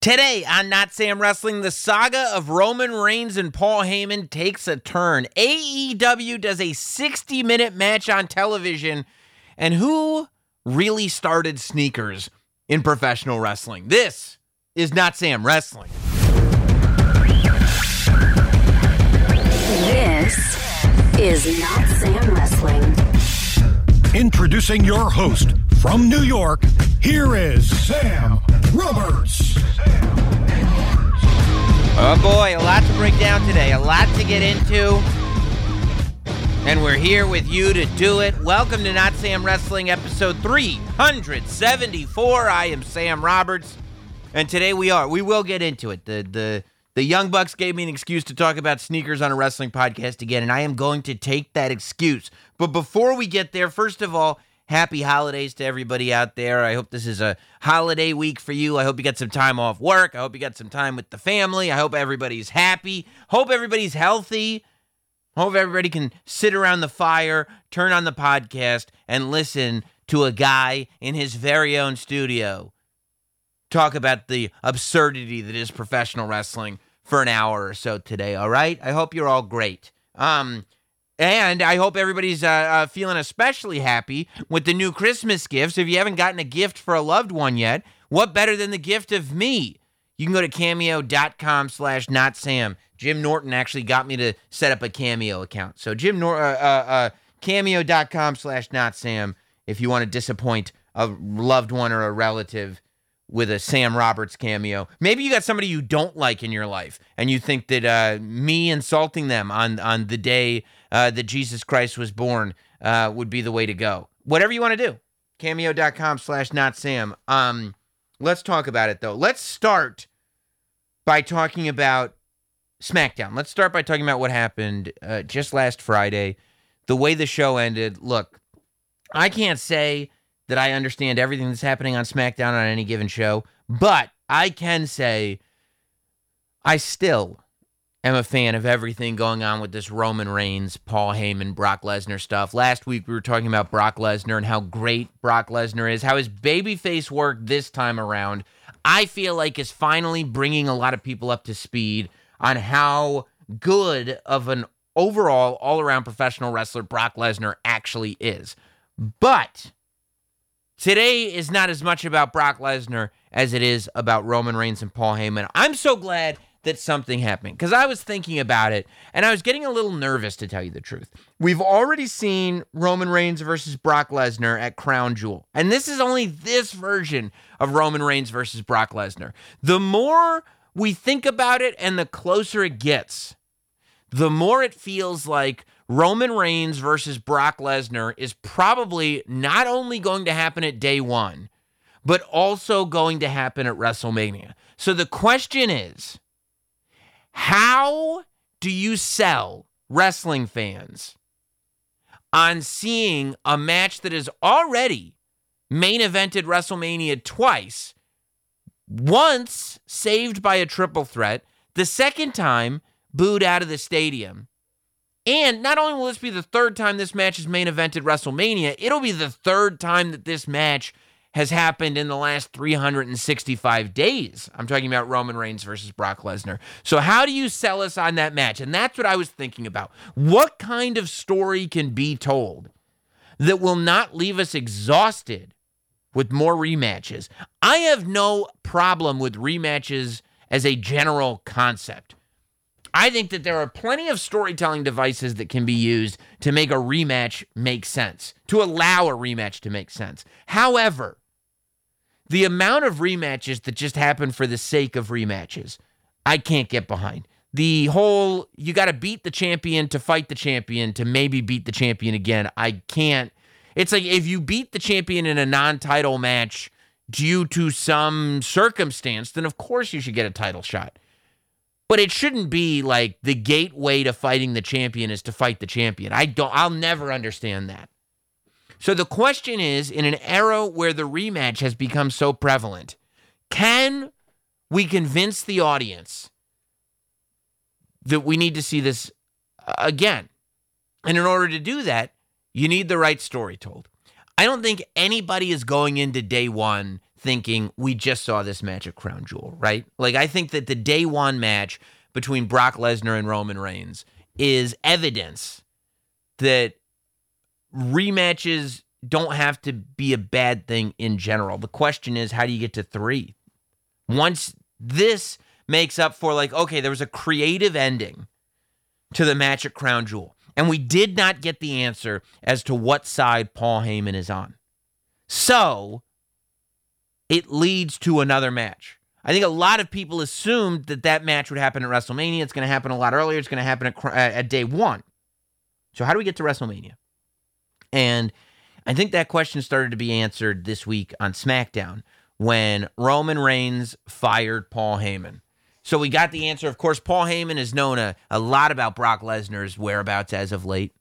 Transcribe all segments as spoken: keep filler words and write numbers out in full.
Today on Not Sam Wrestling, the saga of Roman Reigns and Paul Heyman takes a turn. A E W does a sixty-minute match on television, and who really started sneakers in professional wrestling? This is Not Sam Wrestling. This is Not Sam Wrestling. Introducing your host from New York, here is Sam Roberts. Oh boy, a lot to break down today, a lot to get into, and we're here with you to do it. Welcome to Not Sam Wrestling, episode three seventy-four. I am Sam Roberts, and today we are. We will get into it. The the the Young Bucks gave me an excuse to talk about sneakers on a wrestling podcast again, and I am going to take that excuse. But before we get there, first of all, happy holidays to everybody out there. I hope this is a holiday week for you. I hope you got some time off work. I hope you got some time with the family. I hope everybody's happy. Hope everybody's healthy. Hope everybody can sit around the fire, turn on the podcast, and listen to a guy in his very own studio talk about the absurdity that is professional wrestling for an hour or so today, all right? I hope you're all great. Um... And I hope everybody's uh, uh, feeling especially happy with the new Christmas gifts. If you haven't gotten a gift for a loved one yet, what better than the gift of me? You can go to cameo.com slash not Sam. Jim Norton actually got me to set up a Cameo account. So Jim Nor- uh, uh, uh, cameo.com slash not Sam if you want to disappoint a loved one or a relative with a Sam Roberts cameo. Maybe you got somebody you don't like in your life, and you think that uh, me insulting them on, on the day uh, that Jesus Christ was born uh, would be the way to go. Whatever you want to do, cameo.com slash not Sam. Um, let's talk about it, though. Let's start by talking about SmackDown. Let's start by talking about what happened uh, just last Friday, the way the show ended. Look, I can't say that I understand everything that's happening on SmackDown on any given show, but I can say I still am a fan of everything going on with this Roman Reigns, Paul Heyman, Brock Lesnar stuff. Last week we were talking about Brock Lesnar and how great Brock Lesnar is, how his babyface work this time around, I feel like, is finally bringing a lot of people up to speed on how good of an overall, all-around professional wrestler Brock Lesnar actually is. But today is not as much about Brock Lesnar as it is about Roman Reigns and Paul Heyman. I'm so glad that something happened, because I was thinking about it, and I was getting a little nervous, to tell you the truth. We've already seen Roman Reigns versus Brock Lesnar at Crown Jewel, and this is only this version of Roman Reigns versus Brock Lesnar. The more we think about it and the closer it gets, the more it feels like Roman Reigns versus Brock Lesnar is probably not only going to happen at Day One, but also going to happen at WrestleMania. So the question is, how do you sell wrestling fans on seeing a match that is already main evented WrestleMania twice, once saved by a triple threat, the second time booed out of the stadium? And not only will this be the third time this match is main evented WrestleMania, it'll be the third time that this match has happened in the last three hundred sixty-five days. I'm talking about Roman Reigns versus Brock Lesnar. So how do you sell us on that match? And that's what I was thinking about. What kind of story can be told that will not leave us exhausted with more rematches? I have no problem with rematches as a general concept. I think that there are plenty of storytelling devices that can be used to make a rematch make sense, to allow a rematch to make sense. However, the amount of rematches that just happen for the sake of rematches, I can't get behind. The whole, you got to beat the champion to fight the champion to maybe beat the champion again, I can't. It's like if you beat the champion in a non-title match due to some circumstance, then of course you should get a title shot. But it shouldn't be like the gateway to fighting the champion is to fight the champion. I don't, I'll never understand that. So the question is, in an era where the rematch has become so prevalent, can we convince the audience that we need to see this again? And in order to do that, you need the right story told. I don't think anybody is going into Day One thinking we just saw this match at Crown Jewel, right? Like, I think that the Day One match between Brock Lesnar and Roman Reigns is evidence that rematches don't have to be a bad thing in general. The question is, how do you get to three? Once this makes up for, like, okay, there was a creative ending to the match at Crown Jewel, and we did not get the answer as to what side Paul Heyman is on. So it leads to another match. I think a lot of people assumed that that match would happen at WrestleMania. It's going to happen a lot earlier. It's going to happen at, at Day One. So how do we get to WrestleMania? And I think that question started to be answered this week on SmackDown when Roman Reigns fired Paul Heyman. So we got the answer. Of course, Paul Heyman has known a, a lot about Brock Lesnar's whereabouts as of late.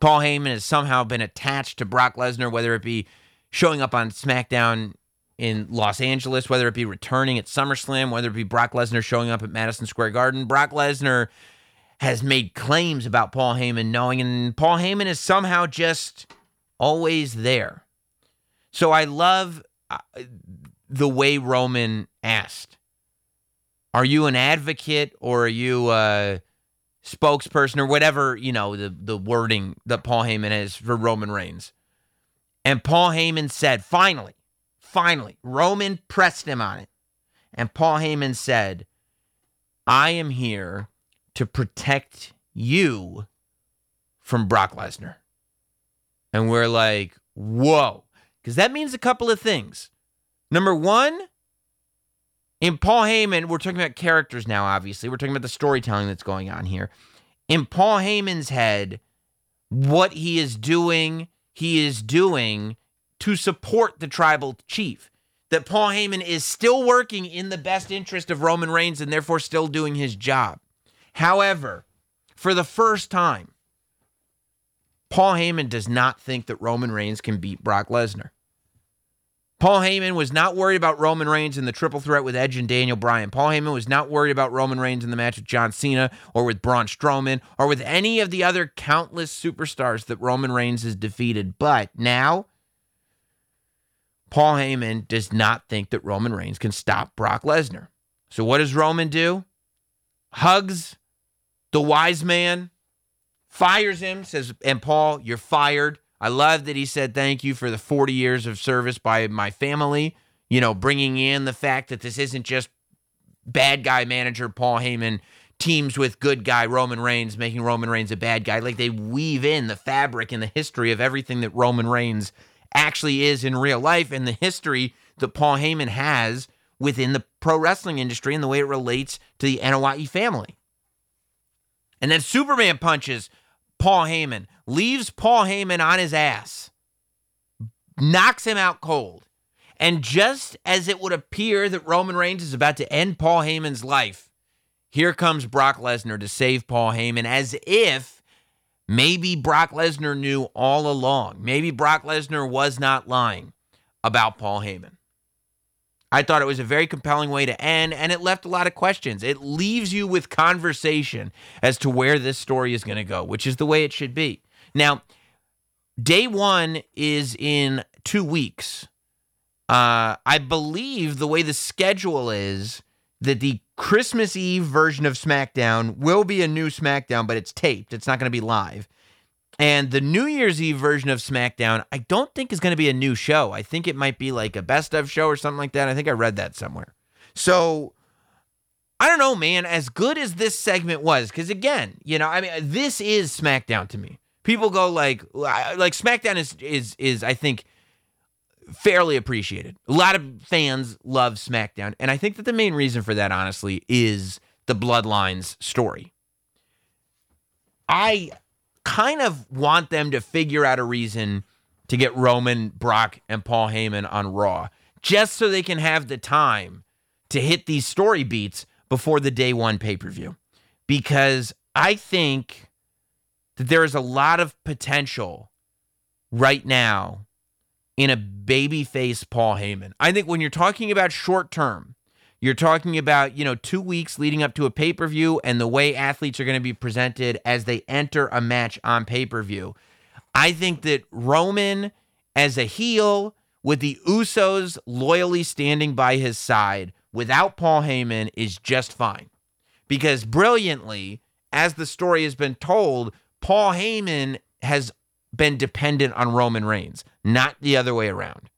Paul Heyman has somehow been attached to Brock Lesnar, whether it be showing up on SmackDown in Los Angeles, whether it be returning at SummerSlam, whether it be Brock Lesnar showing up at Madison Square Garden. Brock Lesnar has made claims about Paul Heyman knowing, and Paul Heyman is somehow just always there. So I love the way Roman asked, are you an advocate or are you a spokesperson or whatever, you know, the, the wording that Paul Heyman has for Roman Reigns. And Paul Heyman said, finally, finally, Roman pressed him on it. And Paul Heyman said, I am here to protect you from Brock Lesnar. And we're like, whoa. Because that means a couple of things. Number one, in Paul Heyman, we're talking about characters now, obviously. We're talking about the storytelling that's going on here. In Paul Heyman's head, what he is doing, he is doing to support the tribal chief. That Paul Heyman is still working in the best interest of Roman Reigns and therefore still doing his job. However, for the first time, Paul Heyman does not think that Roman Reigns can beat Brock Lesnar. Paul Heyman was not worried about Roman Reigns in the triple threat with Edge and Daniel Bryan. Paul Heyman was not worried about Roman Reigns in the match with John Cena or with Braun Strowman or with any of the other countless superstars that Roman Reigns has defeated. But now, Paul Heyman does not think that Roman Reigns can stop Brock Lesnar. So what does Roman do? Hugs the wise man, fires him, says, and Paul, you're fired. I love that he said thank you for the forty years of service by my family, you know, bringing in the fact that this isn't just bad guy manager Paul Heyman teams with good guy Roman Reigns, making Roman Reigns a bad guy. Like, they weave in the fabric and the history of everything that Roman Reigns actually is in real life and the history that Paul Heyman has within the pro wrestling industry and the way it relates to the N O I E family. And then Superman punches Paul Heyman, leaves Paul Heyman on his ass, knocks him out cold. And just as it would appear that Roman Reigns is about to end Paul Heyman's life, here comes Brock Lesnar to save Paul Heyman, as if maybe Brock Lesnar knew all along. Maybe Brock Lesnar was not lying about Paul Heyman. I thought it was a very compelling way to end, and it left a lot of questions. It leaves you with conversation as to where this story is going to go, which is the way it should be. Now, Day One is in two weeks. Uh, I believe the way the schedule is that the Christmas Eve version of SmackDown will be a new SmackDown, but it's taped. It's not going to be live. And the New Year's Eve version of SmackDown, I don't think is going to be a new show. I think it might be like a best of show or something like that. I think I read that somewhere. So, I don't know, man, as good as this segment was, because again, you know, I mean, this is SmackDown to me. People go like, like SmackDown is, is, is I think, fairly appreciated. A lot of fans love SmackDown. And I think that the main reason for that, honestly, is the Bloodlines story. I... kind of want them to figure out a reason to get Roman, Brock, and Paul Heyman on Raw, just so they can have the time to hit these story beats before the Day One pay-per-view. Because I think that there is a lot of potential right now in a babyface Paul Heyman. I think when you're talking about short-term, you're talking about, you know, two weeks leading up to a pay-per-view and the way athletes are going to be presented as they enter a match on pay-per-view. I think that Roman as a heel with the Usos loyally standing by his side without Paul Heyman is just fine. Because brilliantly, as the story has been told, Paul Heyman has been dependent on Roman Reigns, not the other way around.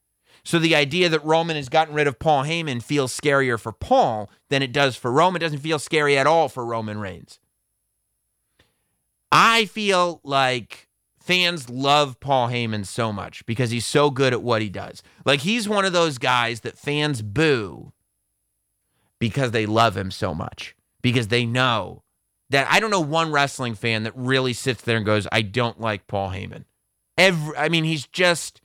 So the idea that Roman has gotten rid of Paul Heyman feels scarier for Paul than it does for Roman. It doesn't feel scary at all for Roman Reigns. I feel like fans love Paul Heyman so much because he's so good at what he does. Like, he's one of those guys that fans boo because they love him so much, because they know that I don't know one wrestling fan that really sits there and goes, I don't like Paul Heyman. Every, I mean, he's just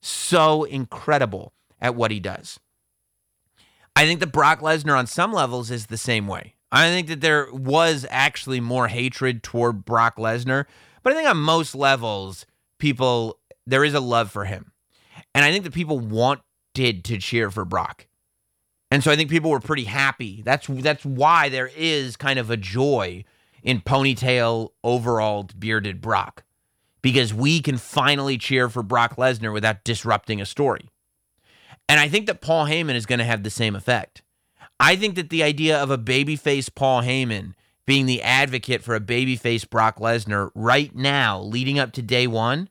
so incredible at what he does. I think that Brock Lesnar on some levels is the same way. I think that there was actually more hatred toward Brock Lesnar, but I think on most levels, people, there is a love for him. And I think that people wanted to cheer for Brock. And so I think people were pretty happy. That's that's why there is kind of a joy in ponytail, overalled, bearded Brock. Because we can finally cheer for Brock Lesnar without disrupting a story. And I think that Paul Heyman is going to have the same effect. I think that the idea of a babyface Paul Heyman being the advocate for a babyface Brock Lesnar right now, leading up to day one,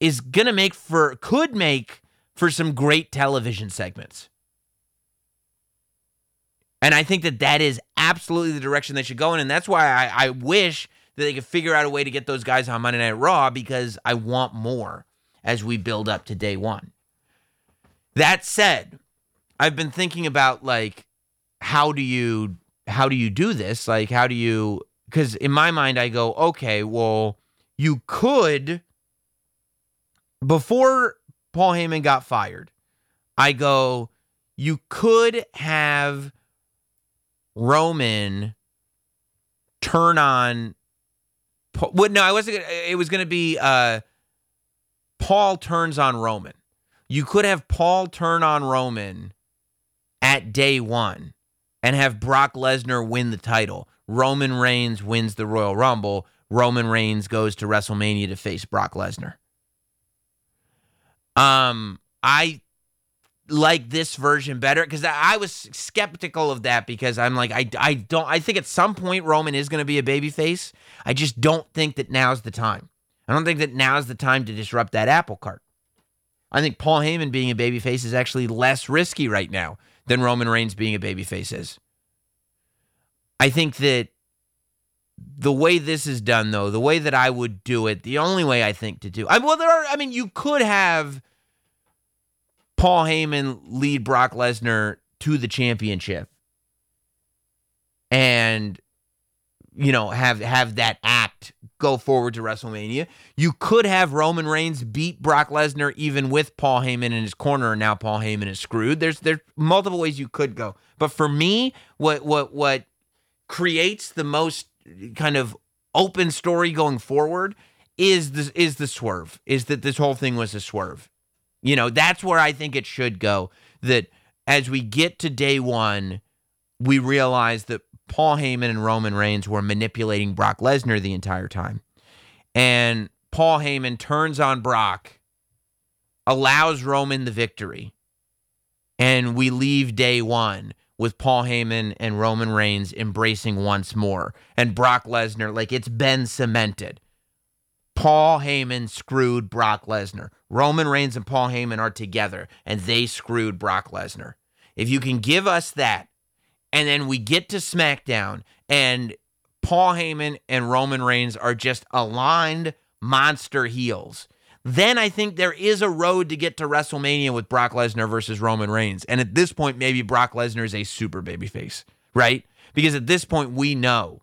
is going to make for, could make for some great television segments. And I think that that is absolutely the direction they should go in. And that's why I, I wish that they could figure out a way to get those guys on Monday Night Raw, because I want more as we build up to day one. That said, I've been thinking about, like, how do you how do you do this? Like, how do you, because in my mind I go, okay, well, you could, before Paul Heyman got fired, I go, you could have Roman turn on Well, no, I wasn't. It was going to be uh, Paul turns on Roman. You could have Paul turn on Roman at day one and have Brock Lesnar win the title. Roman Reigns wins the Royal Rumble. Roman Reigns goes to WrestleMania to face Brock Lesnar. Um, I like this version better because I was skeptical of that, because I'm like, I, I don't, I think at some point Roman is going to be a babyface. I just don't think that now's the time. I don't think that now's the time to disrupt that apple cart. I think Paul Heyman being a babyface is actually less risky right now than Roman Reigns being a babyface is. I think that the way this is done, though, the way that I would do it, the only way I think to do, I, well, there are, I mean, you could have Paul Heyman lead Brock Lesnar to the championship and, you know, have have that act go forward to WrestleMania. You could have Roman Reigns beat Brock Lesnar even with Paul Heyman in his corner, and now Paul Heyman is screwed. There's there's multiple ways you could go. But for me, what what what creates the most kind of open story going forward is the, is the swerve, is that this whole thing was a swerve. You know, that's where I think it should go, that as we get to day one, we realize that Paul Heyman and Roman Reigns were manipulating Brock Lesnar the entire time. And Paul Heyman turns on Brock, allows Roman the victory, and we leave day one with Paul Heyman and Roman Reigns embracing once more. And Brock Lesnar, like, it's been cemented. Paul Heyman screwed Brock Lesnar. Roman Reigns and Paul Heyman are together, and they screwed Brock Lesnar. If you can give us that, and then we get to SmackDown, and Paul Heyman and Roman Reigns are just aligned monster heels, then I think there is a road to get to WrestleMania with Brock Lesnar versus Roman Reigns. And at this point, maybe Brock Lesnar is a super babyface, right? Because at this point, we know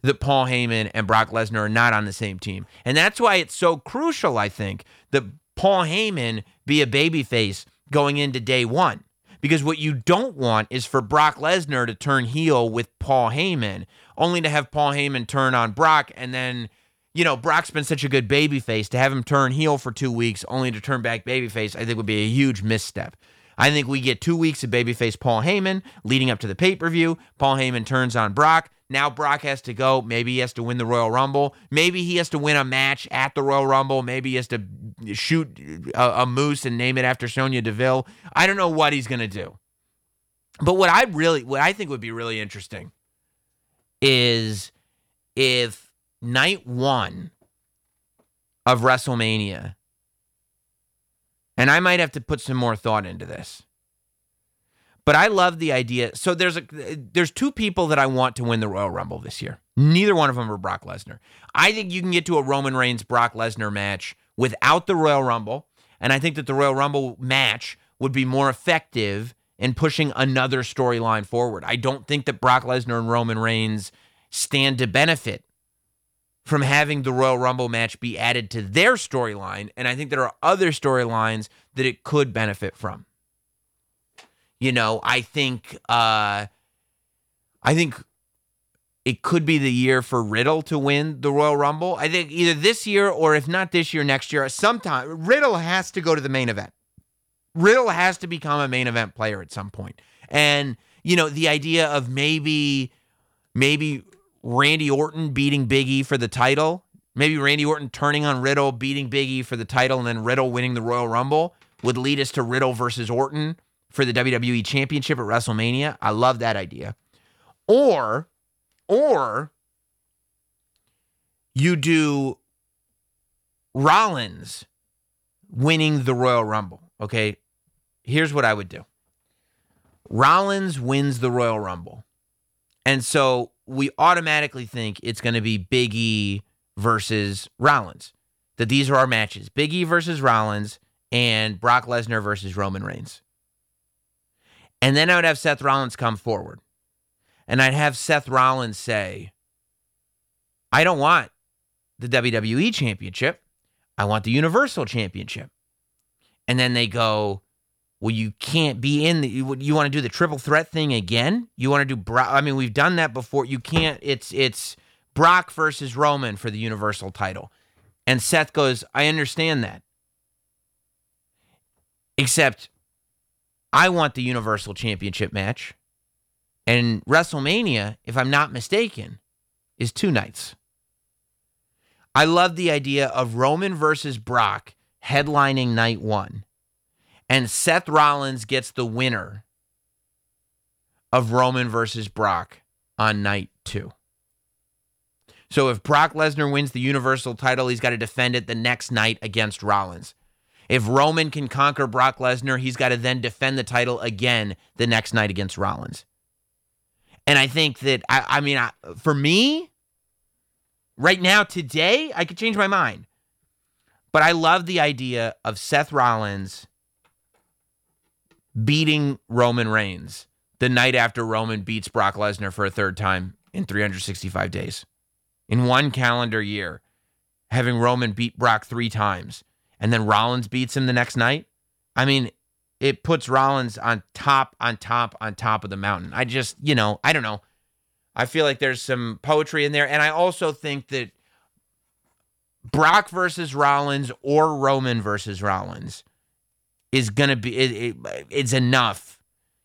that Paul Heyman and Brock Lesnar are not on the same team. And that's why it's so crucial, I think, that Paul Heyman be a babyface going into day one. Because what you don't want is for Brock Lesnar to turn heel with Paul Heyman, only to have Paul Heyman turn on Brock, and then, you know, Brock's been such a good babyface, to have him turn heel for two weeks, only to turn back babyface, I think would be a huge misstep. I think we get two weeks of babyface Paul Heyman leading up to the pay-per-view. Paul Heyman turns on Brock. Now Brock has to go. Maybe he has to win the Royal Rumble. Maybe he has to win a match at the Royal Rumble. Maybe he has to shoot a, a moose and name it after Sonya Deville. I don't know what he's going to do. But what I really, what I think would be really interesting is if night one of WrestleMania, and I might have to put some more thought into this, but I love the idea. So there's a there's two people that I want to win the Royal Rumble this year. Neither one of them are Brock Lesnar. I think you can get to a Roman Reigns Brock Lesnar match without the Royal Rumble, and I think that the Royal Rumble match would be more effective in pushing another storyline forward. I don't think that Brock Lesnar and Roman Reigns stand to benefit from having the Royal Rumble match be added to their storyline, and I think there are other storylines that it could benefit from. You know, I think uh, I think it could be the year for Riddle to win the Royal Rumble. I think either this year or if not this year, next year. Sometime Riddle has to go to the main event. Riddle has to become a main event player at some point. And, you know, the idea of maybe maybe Randy Orton beating Big E for the title, maybe Randy Orton turning on Riddle, beating Big E for the title, and then Riddle winning the Royal Rumble would lead us to Riddle versus Orton for the W W E Championship at WrestleMania. I love that idea. Or, or you do Rollins winning the Royal Rumble, okay? Here's what I would do. Rollins wins the Royal Rumble. And so we automatically think it's going to be Big E versus Rollins, that these are our matches. Big E versus Rollins and Brock Lesnar versus Roman Reigns. And then I would have Seth Rollins come forward. And I'd have Seth Rollins say, I don't want the W W E Championship. I want the Universal Championship. And then they go, well, you can't be in the, you, you want to do the triple threat thing again? You want to do, Brock, I mean, we've done that before. You can't, it's, it's Brock versus Roman for the Universal title. And Seth goes, I understand that. Except I want the Universal Championship match. And WrestleMania, if I'm not mistaken, is two nights. I love the idea of Roman versus Brock headlining night one. And Seth Rollins gets the winner of Roman versus Brock on night two. So if Brock Lesnar wins the Universal title, he's got to defend it the next night against Rollins. If Roman can conquer Brock Lesnar, he's got to then defend the title again the next night against Rollins. And I think that, I, I mean, I, for me, right now, today, I could change my mind. But I love the idea of Seth Rollins beating Roman Reigns the night after Roman beats Brock Lesnar for a third time in three hundred sixty-five days. In one calendar year, having Roman beat Brock three times. And then Rollins beats him the next night. I mean, it puts Rollins on top, on top, on top of the mountain. I just, you know, I don't know. I feel like there's some poetry in there. And I also think that Brock versus Rollins or Roman versus Rollins is going to be, it, it, it's enough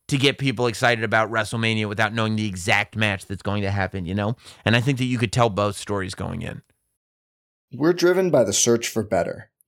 to get people excited about WrestleMania without knowing the exact match that's going to happen, you know? And I think that you could tell both stories going in. We're driven by the search for better.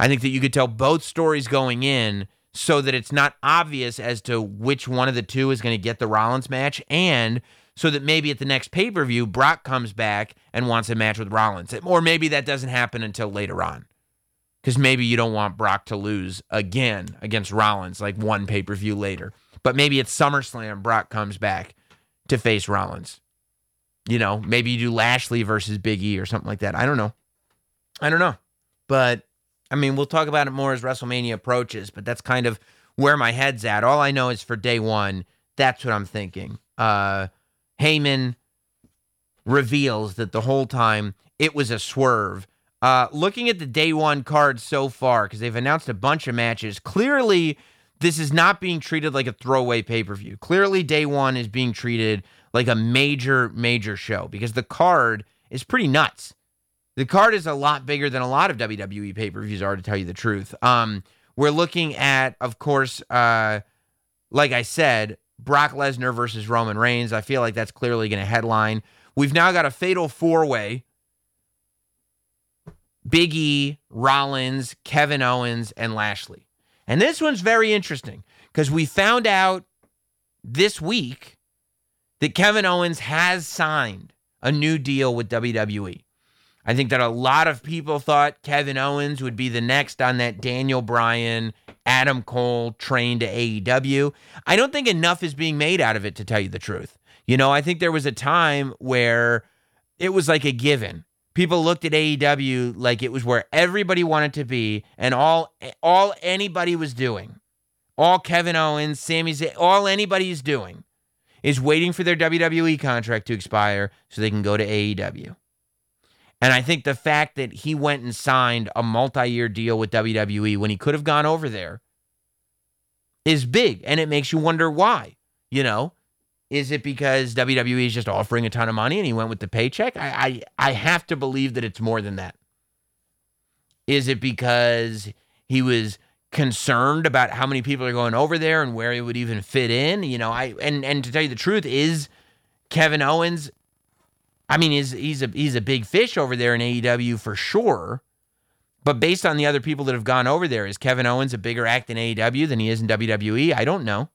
I think that you could tell both stories going in so that it's not obvious as to which one of the two is going to get the Rollins match, and so that maybe at the next pay-per-view, Brock comes back and wants a match with Rollins. Or maybe that doesn't happen until later on, because maybe you don't want Brock to lose again against Rollins like one pay-per-view later. But maybe at SummerSlam, Brock comes back to face Rollins. You know, maybe you do Lashley versus Big E or something like that. I don't know. I don't know. But, I mean, we'll talk about it more as WrestleMania approaches, but that's kind of where my head's at. All I know is for day one, that's what I'm thinking. Uh, Heyman reveals that the whole time it was a swerve. Uh, looking at the day one card so far, because they've announced a bunch of matches, clearly this is not being treated like a throwaway pay-per-view. Clearly day one is being treated like a major, major show, because the card is pretty nuts. The card is a lot bigger than a lot of W W E pay-per-views are, to tell you the truth. Um, we're looking at, of course, uh, like I said, Brock Lesnar versus Roman Reigns. I feel like that's clearly going to headline. We've now got a fatal four-way. Big E, Rollins, Kevin Owens, and Lashley. And this one's very interesting, because we found out this week that Kevin Owens has signed a new deal with W W E. I think that a lot of people thought Kevin Owens would be the next on that Daniel Bryan, Adam Cole train to A E W. I don't think enough is being made out of it, to tell you the truth. You know, I think there was a time where it was like a given. People looked at A E W like it was where everybody wanted to be, and all all anybody was doing, all Kevin Owens, Sami Zayn, all anybody's doing is waiting for their W W E contract to expire so they can go to A E W. And I think the fact that he went and signed a multi-year deal with W W E when he could have gone over there is big, and it makes you wonder why. You know, is it because W W E is just offering a ton of money and he went with the paycheck? I I, I have to believe that it's more than that. Is it because he was concerned about how many people are going over there and where he would even fit in? You know, I and, and to tell you the truth, is Kevin Owens... I mean, he's, he's, a, he's a big fish over there in A E W for sure. But based on the other people that have gone over there, is Kevin Owens a bigger act in A E W than he is in W W E? I don't know.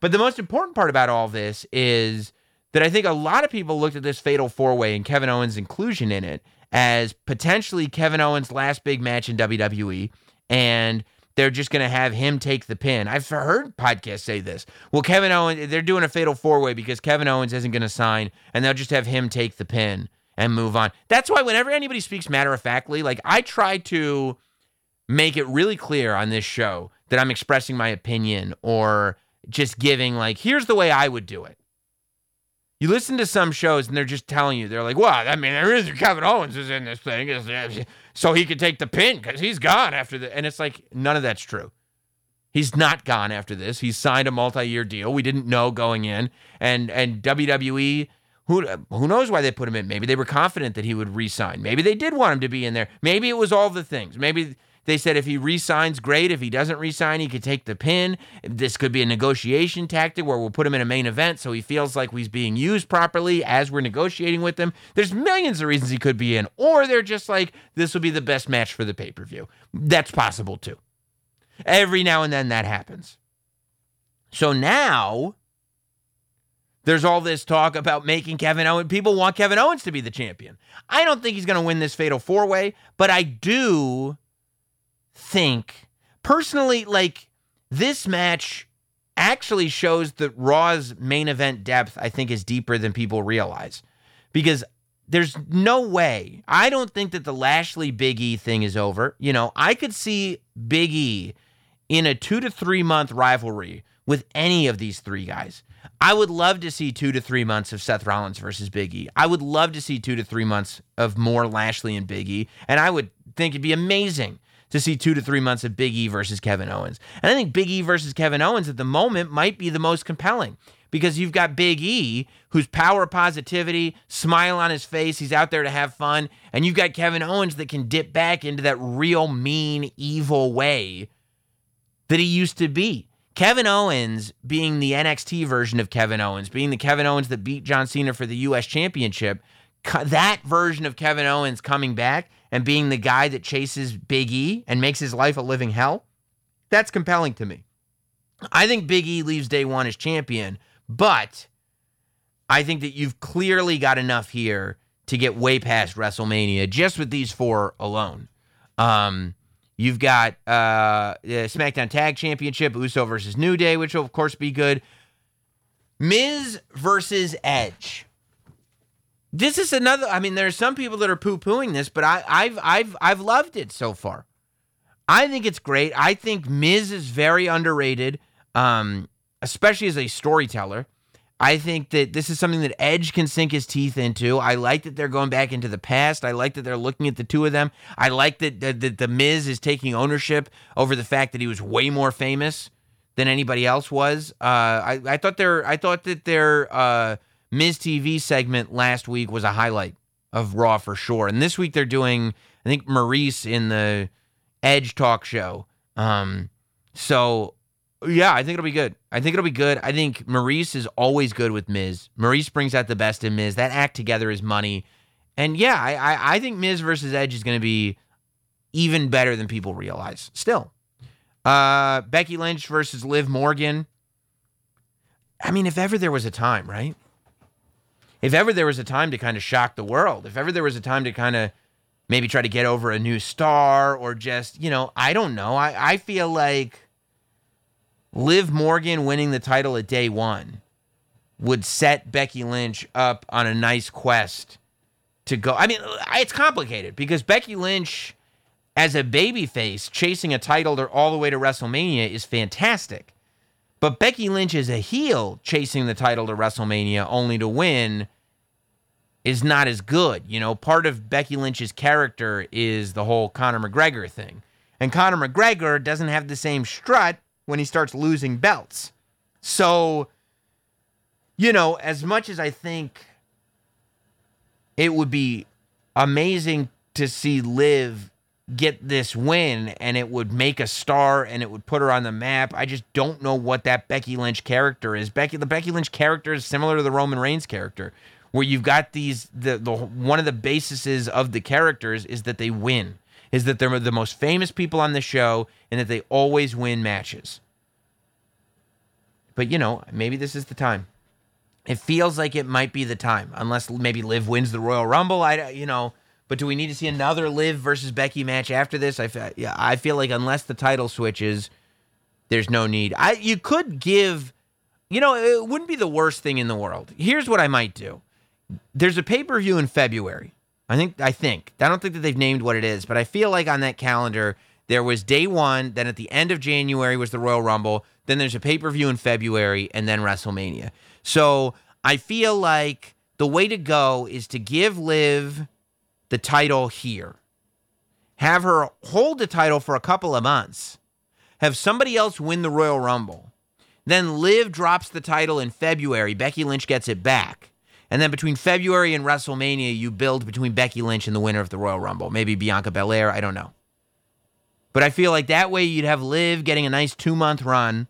But the most important part about all this is that I think a lot of people looked at this fatal four-way and Kevin Owens' inclusion in it as potentially Kevin Owens' last big match in W W E, and they're just going to have him take the pin. I've heard podcasts say this. Well, Kevin Owens, they're doing a fatal four-way because Kevin Owens isn't going to sign, and they'll just have him take the pin and move on. That's why whenever anybody speaks matter-of-factly, like, I try to make it really clear on this show that I'm expressing my opinion or just giving, like, here's the way I would do it. You listen to some shows, and they're just telling you, they're like, well, I mean, there is Kevin Owens is in this thing, so he could take the pin because he's gone after the. And it's like, none of that's true. He's not gone after this. He signed a multi-year deal. We didn't know going in. And and W W E, who who knows why they put him in? Maybe they were confident that he would re-sign. Maybe they did want him to be in there. Maybe it was all the things. Maybe they said if he re-signs, great. If he doesn't re-sign, he could take the pin. This could be a negotiation tactic where we'll put him in a main event so he feels like he's being used properly as we're negotiating with him. There's millions of reasons he could be in. Or they're just like, this will be the best match for the pay-per-view. That's possible too. Every now and then that happens. So now there's all this talk about making Kevin Owens. People want Kevin Owens to be the champion. I don't think he's going to win this fatal four-way, but I do think personally, like, this match actually shows that Raw's main event depth, I think, is deeper than people realize, because there's no way. I don't think that the Lashley Big E thing is over. You know, I could see Big E in a two to three month rivalry with any of these three guys. I would love to see two to three months of Seth Rollins versus Big E. I would love to see two to three months of more Lashley and Big E, and I would think it'd be amazing to see two to three months of Big E versus Kevin Owens. And I think Big E versus Kevin Owens at the moment might be the most compelling, because you've got Big E, who's power positivity, smile on his face, he's out there to have fun, and you've got Kevin Owens that can dip back into that real mean, evil way that he used to be. Kevin Owens being the N X T version of Kevin Owens, being the Kevin Owens that beat John Cena for the U S Championship, that version of Kevin Owens coming back and being the guy that chases Big E and makes his life a living hell, that's compelling to me. I think Big E leaves day one as champion, but I think that you've clearly got enough here to get way past WrestleMania just with these four alone. Um, you've got uh, the SmackDown Tag Championship, Uso versus New Day, which will, of course, be good. Miz versus Edge. This is another, I mean, there are some people that are poo-pooing this, but I, I've I've I've loved it so far. I think it's great. I think Miz is very underrated, um, especially as a storyteller. I think that this is something that Edge can sink his teeth into. I like that they're going back into the past. I like that they're looking at the two of them. I like that, that, that the Miz is taking ownership over the fact that he was way more famous than anybody else was. Uh, I, I thought their I thought that their uh, Miz T V segment last week was a highlight of Raw for sure. And this week they're doing, I think, Maryse in the Edge talk show. Um, so, yeah, I think it'll be good. I think it'll be good. I think Maryse is always good with Miz. Maryse brings out the best in Miz. That act together is money. And, yeah, I, I, I think Miz versus Edge is going to be even better than people realize still. Uh, Becky Lynch versus Liv Morgan. I mean, if ever there was a time, right? If ever there was a time to kind of shock the world, if ever there was a time to kind of maybe try to get over a new star or just, you know, I don't know. I, I feel like Liv Morgan winning the title at Day One would set Becky Lynch up on a nice quest to go. I mean, it's complicated because Becky Lynch as a babyface chasing a title all the way to WrestleMania is fantastic. But Becky Lynch as a heel chasing the title to WrestleMania only to win is not as good. You know, part of Becky Lynch's character is the whole Conor McGregor thing. And Conor McGregor doesn't have the same strut when he starts losing belts. So, you know, as much as I think it would be amazing to see Liv get this win and it would make a star and it would put her on the map, I just don't know what that Becky Lynch character is. Becky, the Becky Lynch character is similar to the Roman Reigns character, where you've got these, the, the one of the bases of the characters is that they win, is that they're the most famous people on the show and that they always win matches. But, you know, maybe this is the time. It feels like it might be the time, unless maybe Liv wins the Royal Rumble, I, you know, but do we need to see another Liv versus Becky match after this? I, yeah, I feel like unless the title switches, there's no need. I You could give, you know, it wouldn't be the worst thing in the world. Here's what I might do. There's a pay-per-view in February. I think, I think, I don't think that they've named what it is, but I feel like on that calendar, there was Day One, then at the end of January was the Royal Rumble, then there's a pay-per-view in February, and then WrestleMania. So I feel like the way to go is to give Liv the title here. Have her hold the title for a couple of months. Have somebody else win the Royal Rumble. Then Liv drops the title in February. Becky Lynch gets it back. And then between February and WrestleMania, you build between Becky Lynch and the winner of the Royal Rumble. Maybe Bianca Belair, I don't know. But I feel like that way you'd have Liv getting a nice two-month run,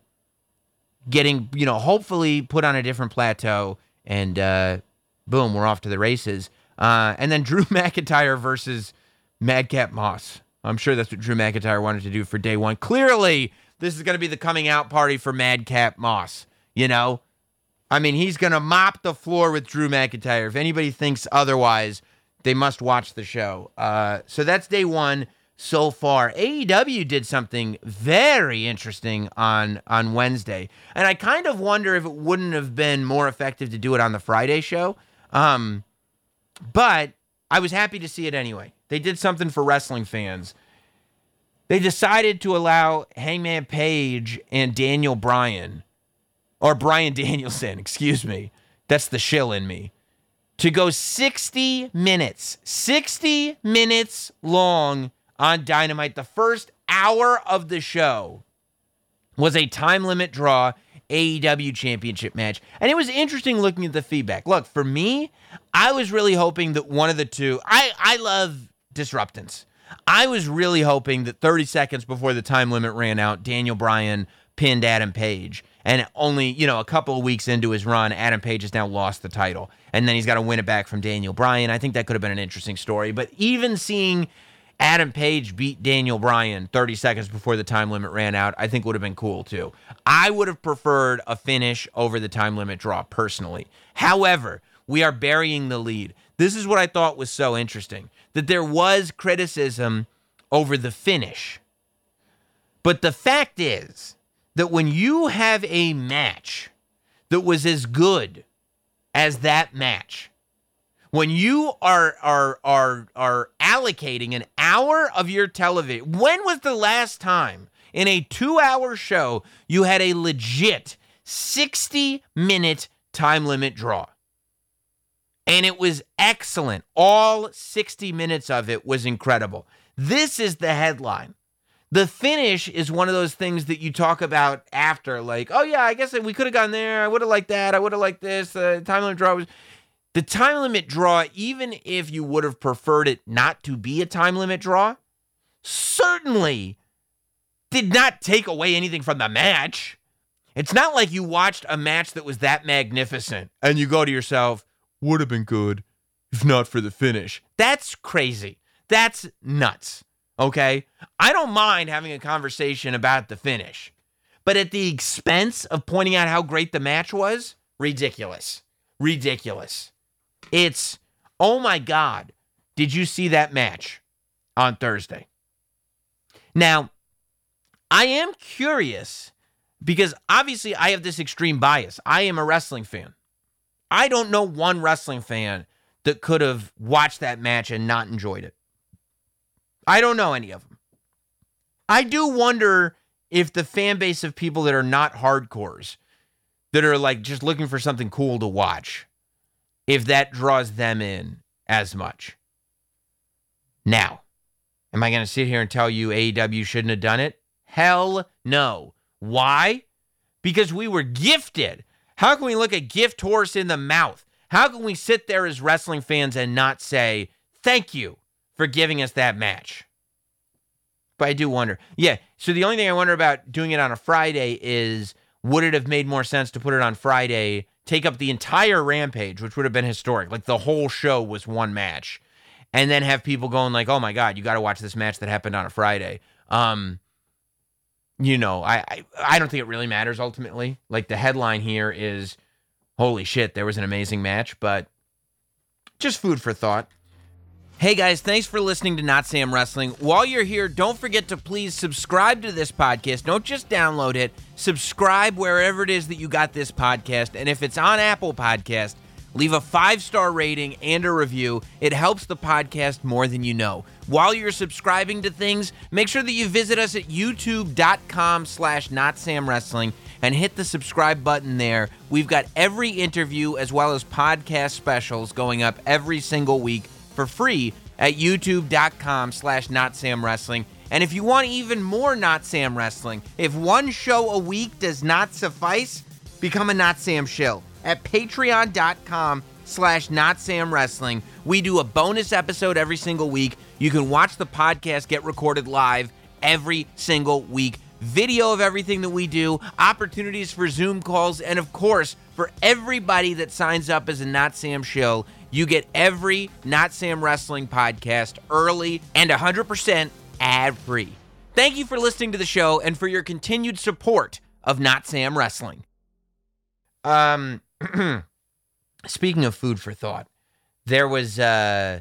getting, you know, hopefully put on a different plateau, and uh, boom, we're off to the races. Uh, and then Drew McIntyre versus Madcap Moss. I'm sure that's what Drew McIntyre wanted to do for Day One. Clearly, this is going to be the coming out party for Madcap Moss. You know, I mean, he's going to mop the floor with Drew McIntyre. If anybody thinks otherwise, they must watch the show. Uh, so that's Day One so far. A E W did something very interesting on, on Wednesday. And I kind of wonder if it wouldn't have been more effective to do it on the Friday show. Um, But I was happy to see it anyway. They did something for wrestling fans. They decided to allow Hangman Page and Daniel Bryan, or Bryan Danielson, excuse me. That's the shill in me. To go sixty minutes, sixty minutes long on Dynamite. The first hour of the show was a time limit draw A E W championship match. And it was interesting looking at the feedback. Look, for me, I was really hoping that one of the two, I, I love disruptance. I was really hoping that thirty seconds before the time limit ran out, Daniel Bryan pinned Adam Page. And only, you know, a couple of weeks into his run, Adam Page has now lost the title. And then he's got to win it back from Daniel Bryan. I think that could have been an interesting story. But even seeing Adam Page beat Daniel Bryan thirty seconds before the time limit ran out, I think would have been cool too. I would have preferred a finish over the time limit draw personally. However, we are burying the lead. This is what I thought was so interesting, that there was criticism over the finish. But the fact is that when you have a match that was as good as that match, when you are are are are allocating an hour of your television, when was the last time in a two-hour show you had a legit sixty-minute time limit draw? And it was excellent. All sixty minutes of it was incredible. This is the headline. The finish is one of those things that you talk about after, like, oh yeah, I guess we could have gone there. I would have liked that. I would have liked this. The uh, time limit draw was... The time limit draw, even if you would have preferred it not to be a time limit draw, certainly did not take away anything from the match. It's not like you watched a match that was that magnificent and you go to yourself, would have been good if not for the finish. That's crazy. That's nuts. Okay? I don't mind having a conversation about the finish, but at the expense of pointing out how great the match was, ridiculous. Ridiculous. It's, oh my God, did you see that match on Thursday? Now, I am curious because obviously I have this extreme bias. I am a wrestling fan. I don't know one wrestling fan that could have watched that match and not enjoyed it. I don't know any of them. I do wonder if the fan base of people that are not hardcores, that are like just looking for something cool to watch, if that draws them in as much. Now, am I going to sit here and tell you A E W shouldn't have done it? Hell no. Why? Because we were gifted. How can we look a gift horse in the mouth? How can we sit there as wrestling fans and not say, thank you for giving us that match? But I do wonder. Yeah, so the only thing I wonder about doing it on a Friday is, would it have made more sense to put it on Friday, take up the entire Rampage, which would have been historic, like the whole show was one match, and then have people going like, oh my God, you got to watch this match that happened on a Friday. Um, you know, I, I I don't think it really matters ultimately. Like the headline here is, holy shit, there was an amazing match, but just food for thought. Hey guys, thanks for listening to Not Sam Wrestling. While you're here, don't forget to please subscribe to this podcast. Don't just download it. Subscribe wherever it is that you got this podcast. And if it's on Apple Podcast, leave a five-star rating and a review. It helps the podcast more than you know. While you're subscribing to things, make sure that you visit us at youtube.com slash notsamwrestling and hit the subscribe button there. We've got every interview as well as podcast specials going up every single week for free at youtube.com slash notsamwrestling. And if you want even more Not Sam Wrestling, if one show a week does not suffice, become a Not Sam shill at patreon.com slash notsamwrestling. We do a bonus episode every single week. You can watch the podcast get recorded live every single week. Video of everything that we do, opportunities for Zoom calls, and of course, for everybody that signs up as a Not Sam shill, you get every Not Sam Wrestling podcast early and one hundred percent ad free. Thank you for listening to the show and for your continued support of Not Sam Wrestling. Um, speaking of food for thought, there was uh,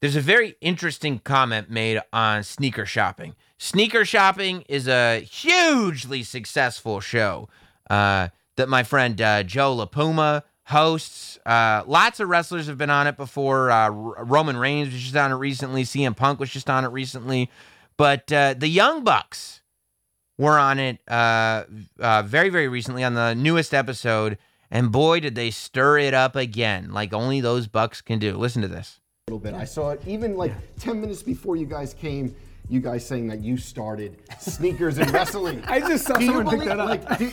there's a very interesting comment made on Sneaker Shopping. Sneaker Shopping is a hugely successful show uh, that my friend uh, Joe LaPuma hosts. Uh, lots of wrestlers have been on it before. Uh, Roman Reigns was just on it recently. C M Punk was just on it recently. But uh, the Young Bucks were on it uh, uh, very, very recently on the newest episode. And boy, did they stir it up again, like only those Bucks can do. Listen to this. A little bit. I saw it even like ten minutes before you guys came. You guys saying that you started sneakers and wrestling. I just saw do someone believe, pick that up. Like, do,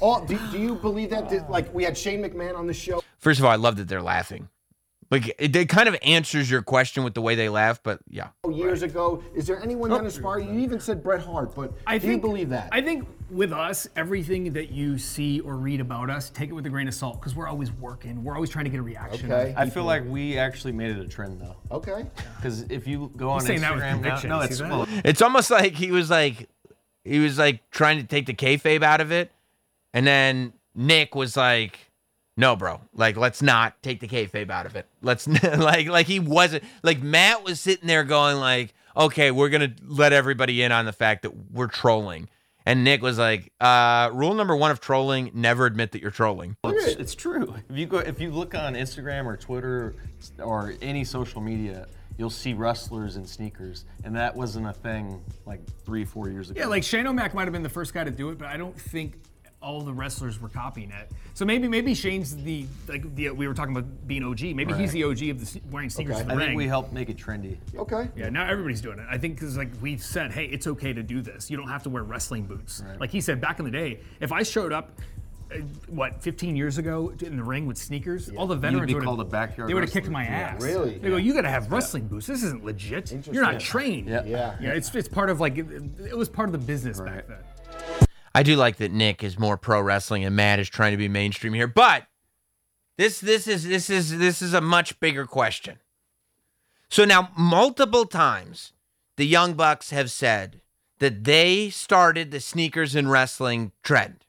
all, do, do you believe that? Did, like, we had Shane McMahon on the show. First of all, I love that they're laughing. Like, it, it kind of answers your question with the way they laugh, but yeah. Years right. ago, is there anyone oh, that inspired you? You even said Bret Hart, but I do think, you believe that? I think with us, everything that you see or read about us, take it with a grain of salt, because we're always working. We're always trying to get a reaction. Okay. I feel like we actually made it a trend, though. Okay. Because if you go on He's Instagram now, no, it's full. It's almost like he was like, he was like trying to take the kayfabe out of it, and then Nick was like, no, bro. Like, let's not take the kayfabe out of it. Let's like, like he wasn't like Matt was sitting there going like, okay, we're gonna let everybody in on the fact that we're trolling, and Nick was like, uh, rule number one of trolling: never admit that you're trolling. It's, it's true. If you go, if you look on Instagram or Twitter or any social media, you'll see wrestlers in sneakers, and that wasn't a thing like three, four years ago. Yeah, like Shane O'Mac might have been the first guy to do it, but I don't think all the wrestlers were copying it. So maybe maybe Shane's the, like the, we were talking about being O G. Maybe right. he's the O G of the, wearing sneakers okay. in the I ring. I think we helped make it trendy. Okay. Yeah, now everybody's doing it. I think because like we've said, hey, it's okay to do this. You don't have to wear wrestling boots. Right. Like he said, back in the day, if I showed up, what, fifteen years ago in the ring with sneakers, yeah. all the veterans would have they would have kicked my ass. Yeah, really? They yeah. go, you got to have wrestling yeah. boots. This isn't legit. You're not trained. Yeah. yeah. Yeah. It's it's part of like, it, it was part of the business right. back then. I do like that Nick is more pro wrestling and Matt is trying to be mainstream here, but this this is this is this is a much bigger question. So now multiple times the Young Bucks have said that they started the sneakers and wrestling trend.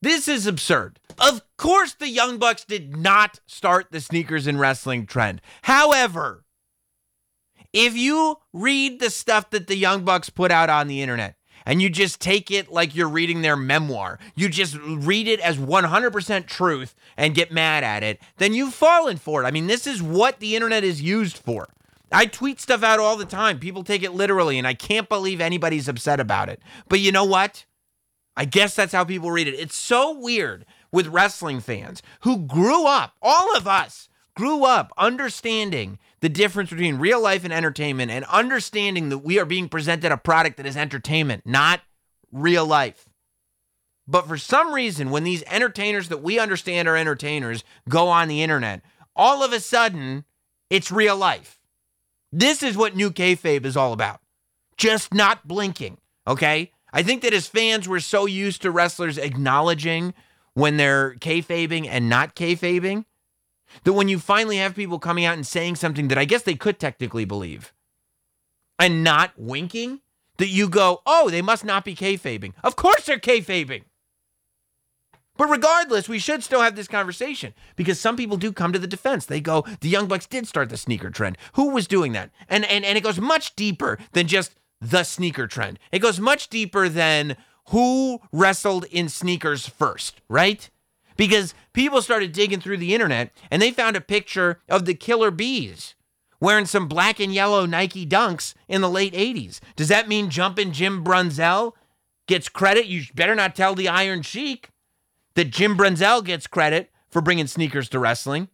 This is absurd. Of course the Young Bucks did not start the sneakers and wrestling trend. However, if you read the stuff that the Young Bucks put out on the internet, and you just take it like you're reading their memoir, you just read it as one hundred percent truth and get mad at it, then you've fallen for it. I mean, this is what the internet is used for. I tweet stuff out all the time. People take it literally, and I can't believe anybody's upset about it. But you know what? I guess that's how people read it. It's so weird with wrestling fans who grew up, all of us grew up understanding the difference between real life and entertainment, and understanding that we are being presented a product that is entertainment, not real life. But for some reason, when these entertainers that we understand are entertainers go on the internet, all of a sudden, it's real life. This is what new kayfabe is all about. Just not blinking, okay? I think that as fans, we're so used to wrestlers acknowledging when they're kayfabing and not kayfabing, that when you finally have people coming out and saying something that I guess they could technically believe and not winking, that you go, oh, they must not be kayfabing. Of course they're kayfabing. But regardless, we should still have this conversation, because some people do come to the defense. They go, the Young Bucks did start the sneaker trend. Who was doing that? And and and it goes much deeper than just the sneaker trend. It goes much deeper than who wrestled in sneakers first, right? Because people started digging through the internet and they found a picture of the Killer Bees wearing some black and yellow Nike Dunks in the late eighties. Does that mean Jumpin' Jim Brunzell gets credit? You better not tell the Iron Sheik that Jim Brunzell gets credit for bringing sneakers to wrestling.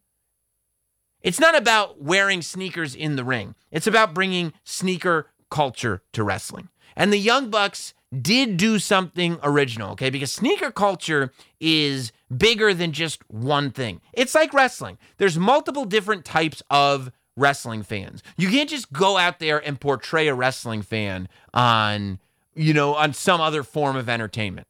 It's not about wearing sneakers in the ring. It's about bringing sneaker culture to wrestling. And the Young Bucks did do something original, okay? Because sneaker culture is bigger than just one thing. It's like wrestling. There's multiple different types of wrestling fans. You can't just go out there and portray a wrestling fan on, you know, on some other form of entertainment.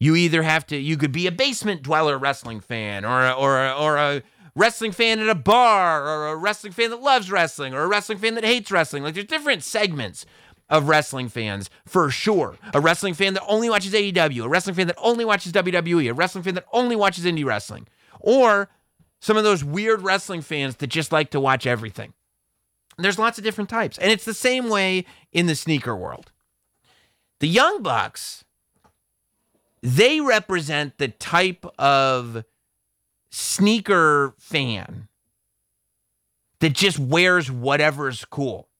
You either have to, you could be a basement dweller wrestling fan, or or or a wrestling fan at a bar, or a wrestling fan that loves wrestling, or a wrestling fan that hates wrestling. Like, there's different segments of wrestling fans, for sure. A wrestling fan that only watches A E W, a wrestling fan that only watches W W E, a wrestling fan that only watches indie wrestling, or some of those weird wrestling fans that just like to watch everything. And there's lots of different types, and it's the same way in the sneaker world. The Young Bucks, they represent the type of sneaker fan that just wears whatever's cool.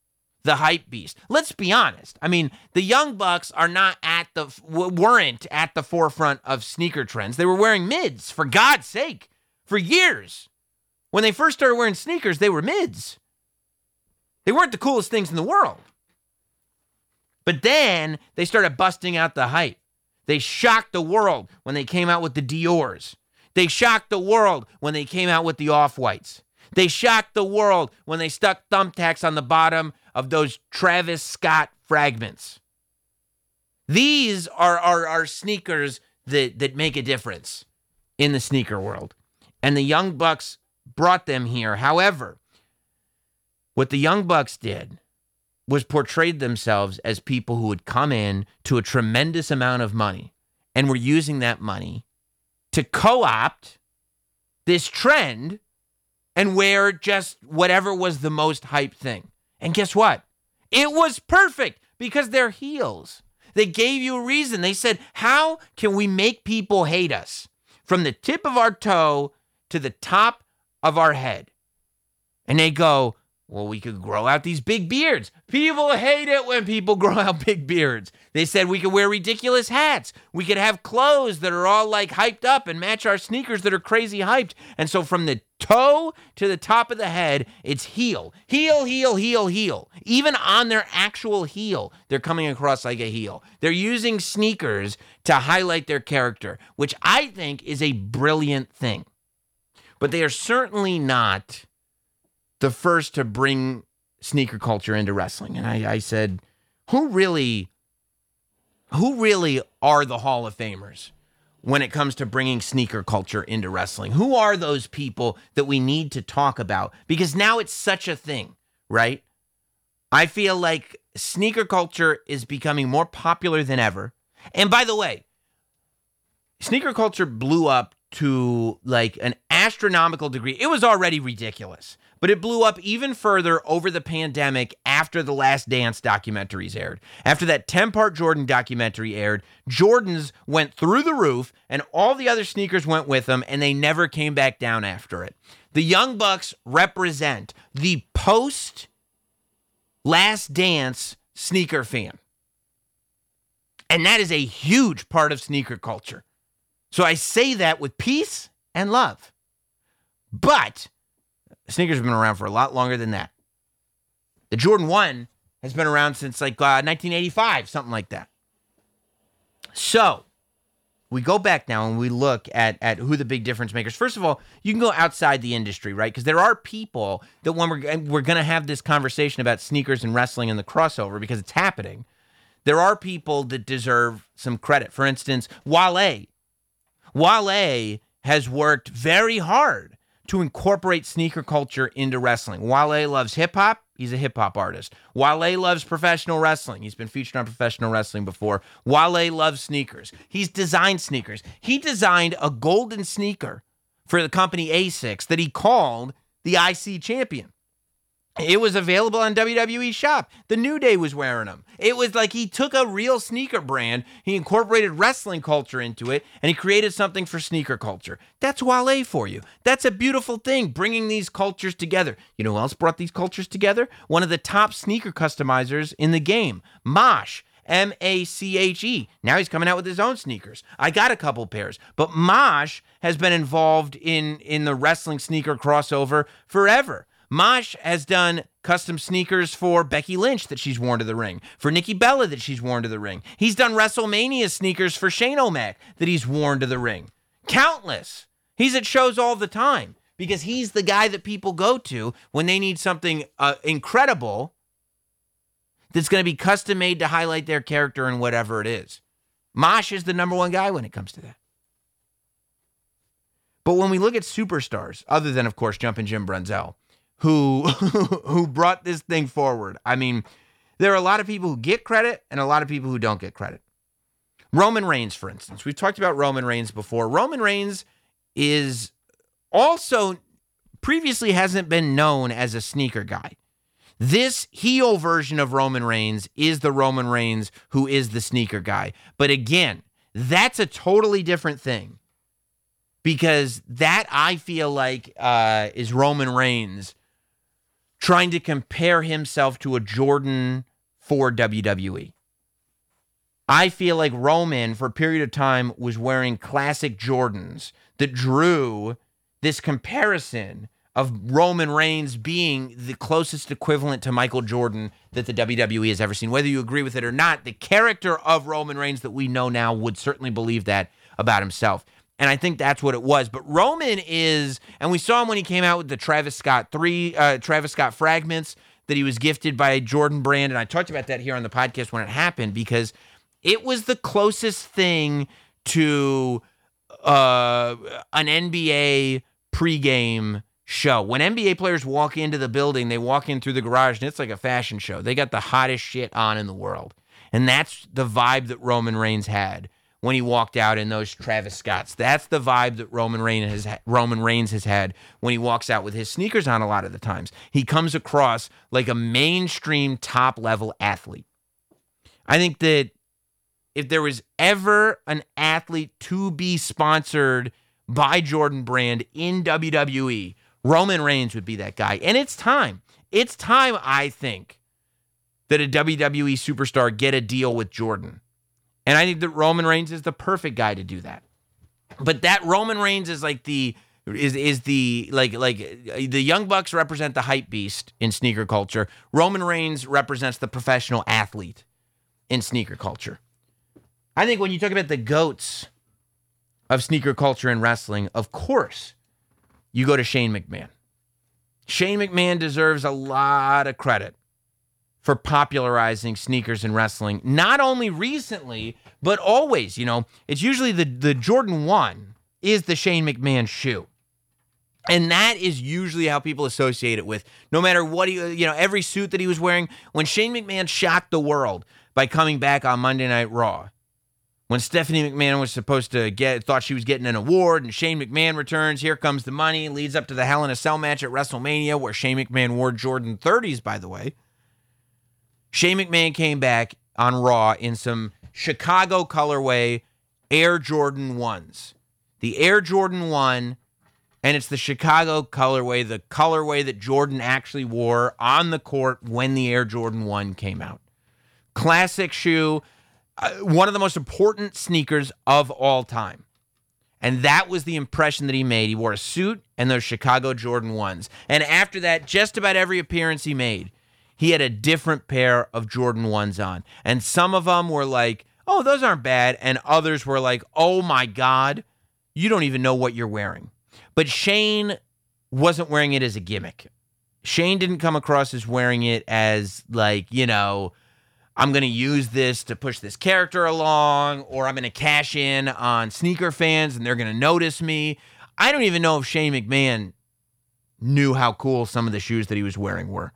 The hype beast. Let's be honest. I mean, the Young Bucks are not at the, weren't at the forefront of sneaker trends. They were wearing mids, for God's sake, for years. When they first started wearing sneakers, they were mids. They weren't the coolest things in the world. But then they started busting out the hype. They shocked the world when they came out with the Dior's. They shocked the world when they came out with the Off-Whites. They shocked the world when they stuck thumbtacks on the bottom of those Travis Scott fragments. These are are, are sneakers that, that make a difference in the sneaker world. And the Young Bucks brought them here. However, what the Young Bucks did was portrayed themselves as people who would come in to a tremendous amount of money and were using that money to co-opt this trend and wear just whatever was the most hype thing. And guess what? It was perfect because they're heels. They gave you a reason. They said, how can we make people hate us? From the tip of our toe to the top of our head. And they go, well, we could grow out these big beards. People hate it when people grow out big beards. They said we could wear ridiculous hats. We could have clothes that are all like hyped up and match our sneakers that are crazy hyped. And so from the toe to the top of the head, it's heel. Heel, heel, heel, heel. Even on their actual heel, they're coming across like a heel. They're using sneakers to highlight their character, which I think is a brilliant thing. But they are certainly not the first to bring sneaker culture into wrestling. And I, I said, who really, who really are the Hall of Famers when it comes to bringing sneaker culture into wrestling? Who are those people that we need to talk about? Because now it's such a thing, right? I feel like sneaker culture is becoming more popular than ever. And by the way, sneaker culture blew up to like an astronomical degree. It was already ridiculous. But it blew up even further over the pandemic after the Last Dance documentaries aired. After that ten-part Jordan documentary aired, Jordans went through the roof, and all the other sneakers went with them, and they never came back down after it. The Young Bucks represent the post-Last Dance sneaker fan. And that is a huge part of sneaker culture. So I say that with peace and love. But sneakers have been around for a lot longer than that. The Jordan one has been around since like uh, nineteen eighty-five, something like that. So we go back now and we look at, at who the big difference makers. First of all, you can go outside the industry, right? Because there are people that when we're, we're going to have this conversation about sneakers and wrestling and the crossover because it's happening. There are people that deserve some credit. For instance, Wale. Wale has worked very hard to incorporate sneaker culture into wrestling. Wale loves hip-hop. He's a hip-hop artist. Wale loves professional wrestling. He's been featured on professional wrestling before. Wale loves sneakers. He's designed sneakers. He designed a golden sneaker for the company ASICS that he called the I C Champion. It was available on W W E Shop. The New Day was wearing them. It was like he took a real sneaker brand, he incorporated wrestling culture into it, and he created something for sneaker culture. That's Wale for you. That's a beautiful thing, bringing these cultures together. You know who else brought these cultures together? One of the top sneaker customizers in the game, Mosh. M A C H E. Now he's coming out with his own sneakers. I got a couple pairs, but Mosh has been involved in, in the wrestling sneaker crossover forever. Mosh has done custom sneakers for Becky Lynch that she's worn to the ring, for Nikki Bella that she's worn to the ring. He's done WrestleMania sneakers for Shane O'Mac that he's worn to the ring. Countless. He's at shows all the time because he's the guy that people go to when they need something uh, incredible that's going to be custom made to highlight their character and whatever it is. Mosh is the number one guy when it comes to that. But when we look at superstars, other than, of course, Jumpin' Jim Brunzell, who who brought this thing forward. I mean, there are a lot of people who get credit and a lot of people who don't get credit. Roman Reigns, for instance. We've talked about Roman Reigns before. Roman Reigns is also previously hasn't been known as a sneaker guy. This heel version of Roman Reigns is the Roman Reigns who is the sneaker guy. But again, that's a totally different thing because that, I feel like, uh, is Roman Reigns trying to compare himself to a Jordan for W W E. I feel like Roman, for a period of time, was wearing classic Jordans that drew this comparison of Roman Reigns being the closest equivalent to Michael Jordan that the W W E has ever seen. Whether you agree with it or not, the character of Roman Reigns that we know now would certainly believe that about himself. And I think that's what it was. But Roman is, and we saw him when he came out with the Travis Scott three, uh, Travis Scott fragments that he was gifted by Jordan Brand. And I talked about that here on the podcast when it happened, because it was the closest thing to uh, an N B A pregame show. When N B A players walk into the building, they walk in through the garage, and it's like a fashion show. They got the hottest shit on in the world. And that's the vibe that Roman Reigns had when he walked out in those Travis Scotts. That's the vibe that Roman Reigns has ha- Roman Reigns has had when he walks out with his sneakers on a lot of the times. He comes across like a mainstream top-level athlete. I think that if there was ever an athlete to be sponsored by Jordan Brand in W W E, Roman Reigns would be that guy. And it's time. It's time, I think, that a W W E superstar get a deal with Jordan. And I think that Roman Reigns is the perfect guy to do that. But that Roman Reigns is like the is is the like like the Young Bucks represent the hype beast in sneaker culture. Roman Reigns represents the professional athlete in sneaker culture. I think when you talk about the goats of sneaker culture and wrestling, of course, you go to Shane McMahon. Shane McMahon deserves a lot of credit for popularizing sneakers and wrestling, not only recently, but always. You know, it's usually the, the Jordan one is the Shane McMahon shoe. And that is usually how people associate it with, no matter what, he, you know, every suit that he was wearing. When Shane McMahon shocked the world by coming back on Monday Night Raw, when Stephanie McMahon was supposed to get, thought she was getting an award, and Shane McMahon returns, here comes the money, leads up to the Hell in a Cell match at WrestleMania, where Shane McMahon wore Jordan thirties, by the way. Shane McMahon came back on Raw in some Chicago colorway Air Jordan ones. The Air Jordan one, and it's the Chicago colorway, the colorway that Jordan actually wore on the court when the Air Jordan one came out. Classic shoe, uh, one of the most important sneakers of all time. And that was the impression that he made. He wore a suit and those Chicago Jordan ones. And after that, just about every appearance he made, he had a different pair of Jordan ones on. And some of them were like, oh, those aren't bad. And others were like, oh my God, you don't even know what you're wearing. But Shane wasn't wearing it as a gimmick. Shane didn't come across as wearing it as like, you know, I'm going to use this to push this character along, or I'm going to cash in on sneaker fans and they're going to notice me. I don't even know if Shane McMahon knew how cool some of the shoes that he was wearing were.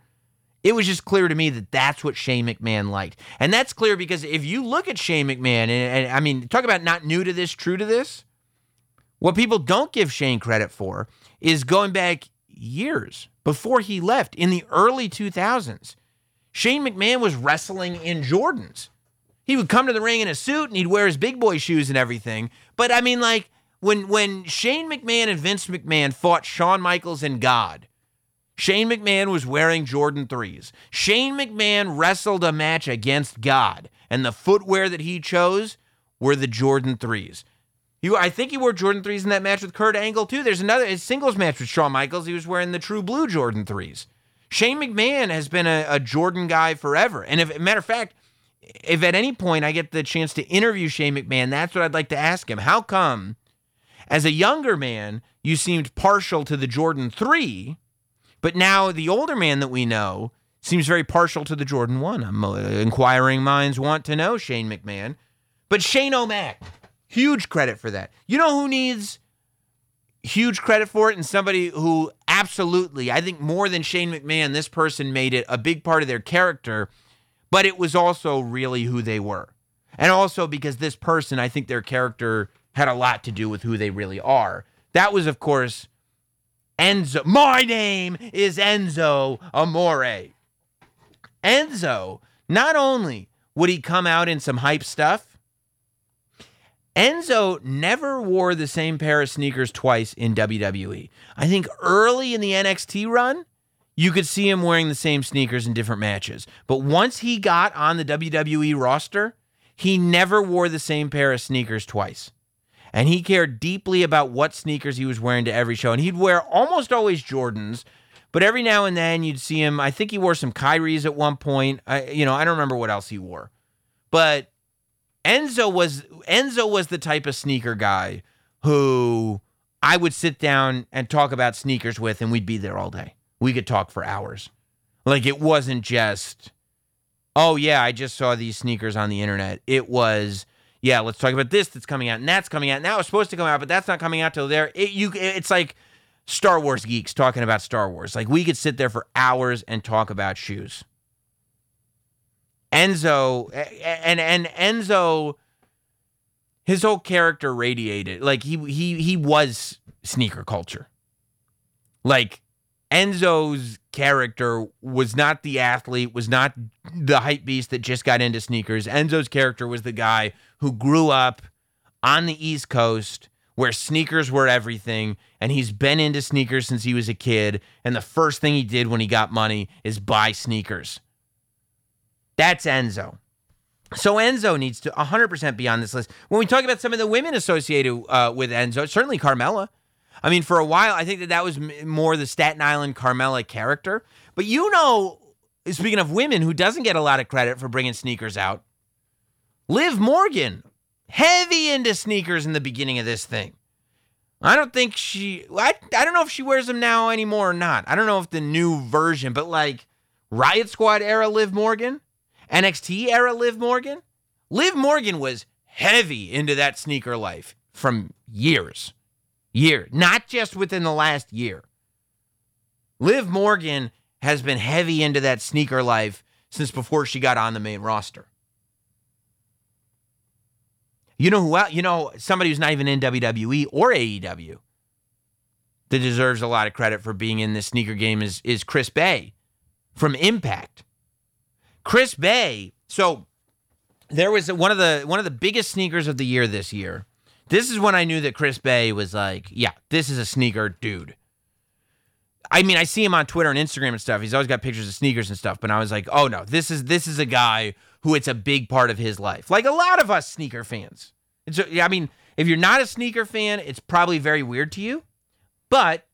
It was just clear to me that that's what Shane McMahon liked. And that's clear because if you look at Shane McMahon, and, and I mean, talk about not new to this, true to this. What people don't give Shane credit for is going back years before he left in the early two thousands. Shane McMahon was wrestling in Jordans. He would come to the ring in a suit and he'd wear his big boy shoes and everything. But I mean, like when, when Shane McMahon and Vince McMahon fought Shawn Michaels and God, Shane McMahon was wearing Jordan threes. Shane McMahon wrestled a match against God, and the footwear that he chose were the Jordan threes. He, I think he wore Jordan threes in that match with Kurt Angle, too. There's another his singles match with Shawn Michaels. He was wearing the True Blue Jordan threes. Shane McMahon has been a, a Jordan guy forever. And if, matter of fact, if at any point I get the chance to interview Shane McMahon, that's what I'd like to ask him. How come, as a younger man, you seemed partial to the Jordan three, but now the older man that we know seems very partial to the Jordan one. I'm, uh, inquiring minds want to know, Shane McMahon. But Shane O'Mac, huge credit for that. You know who needs huge credit for it? And somebody who absolutely, I think more than Shane McMahon, this person made it a big part of their character, but it was also really who they were. And also because this person, I think their character had a lot to do with who they really are. That was, of course, Enzo. My name is Enzo Amore. Enzo, not only would he come out in some hype stuff, Enzo never wore the same pair of sneakers twice in W W E. I think early in the N X T run, you could see him wearing the same sneakers in different matches. But once he got on the W W E roster, he never wore the same pair of sneakers twice. And he cared deeply about what sneakers he was wearing to every show. And he'd wear almost always Jordans, but every now and then you'd see him. I think he wore some Kyries at one point. I, you know, I don't remember what else he wore. But Enzo was Enzo was the type of sneaker guy who I would sit down and talk about sneakers with, and we'd be there all day. We could talk for hours. Like, it wasn't just, oh, yeah, I just saw these sneakers on the internet. It was, yeah, let's talk about this that's coming out, and that's coming out. Now it's supposed to come out, but that's not coming out till there. It, you, it's like Star Wars geeks talking about Star Wars. Like, we could sit there for hours and talk about shoes. Enzo, and and Enzo, his whole character radiated. Like, he he he was sneaker culture. Like, Enzo's character was not the athlete, was not the hype beast that just got into sneakers. Enzo's character was the guy who grew up on the East Coast where sneakers were everything, and he's been into sneakers since he was a kid, and the first thing he did when he got money is buy sneakers. That's Enzo. So Enzo needs to one hundred percent be on this list. When we talk about some of the women associated uh, with Enzo, certainly Carmella. I mean, for a while, I think that that was more the Staten Island Carmella character. But you know, speaking of women, who doesn't get a lot of credit for bringing sneakers out? Liv Morgan, heavy into sneakers in the beginning of this thing. I don't think she, I, I don't know if she wears them now anymore or not. I don't know if the new version, but like Riot Squad era Liv Morgan, N X T era Liv Morgan. Liv Morgan was heavy into that sneaker life from years. Year, not just within the last year. Liv Morgan has been heavy into that sneaker life since before she got on the main roster. You know who else? You know, somebody who's not even in W W E or A E W that deserves a lot of credit for being in this sneaker game is, is Chris Bay from Impact. Chris Bay. So there was one of the one of the biggest sneakers of the year this year. This is when I knew that Chris Bay was like, yeah, this is a sneaker dude. I mean, I see him on Twitter and Instagram and stuff. He's always got pictures of sneakers and stuff, but I was like, oh no, this is this is a guy who it's a big part of his life. Like a lot of us sneaker fans. It's a, I mean, if you're not a sneaker fan, it's probably very weird to you. But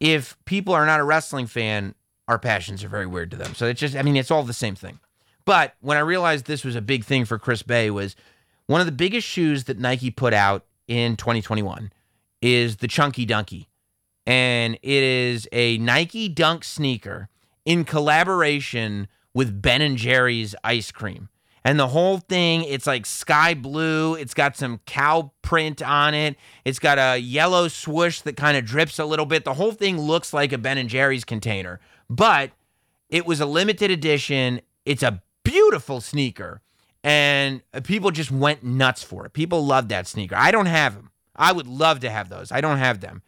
if people are not a wrestling fan, our passions are very weird to them. So it's just, I mean, it's all the same thing. But when I realized this was a big thing for Chris Bay was, one of the biggest shoes that Nike put out in twenty twenty-one is the Chunky Dunky. And it is a Nike Dunk sneaker in collaboration with Ben and Jerry's ice cream. And the whole thing, it's like sky blue. It's got some cow print on it. It's got a yellow swoosh that kind of drips a little bit. The whole thing looks like a Ben and Jerry's container. But it was a limited edition. It's a beautiful sneaker. And people just went nuts for it. People loved that sneaker. I don't have them. I would love to have those. I don't have them.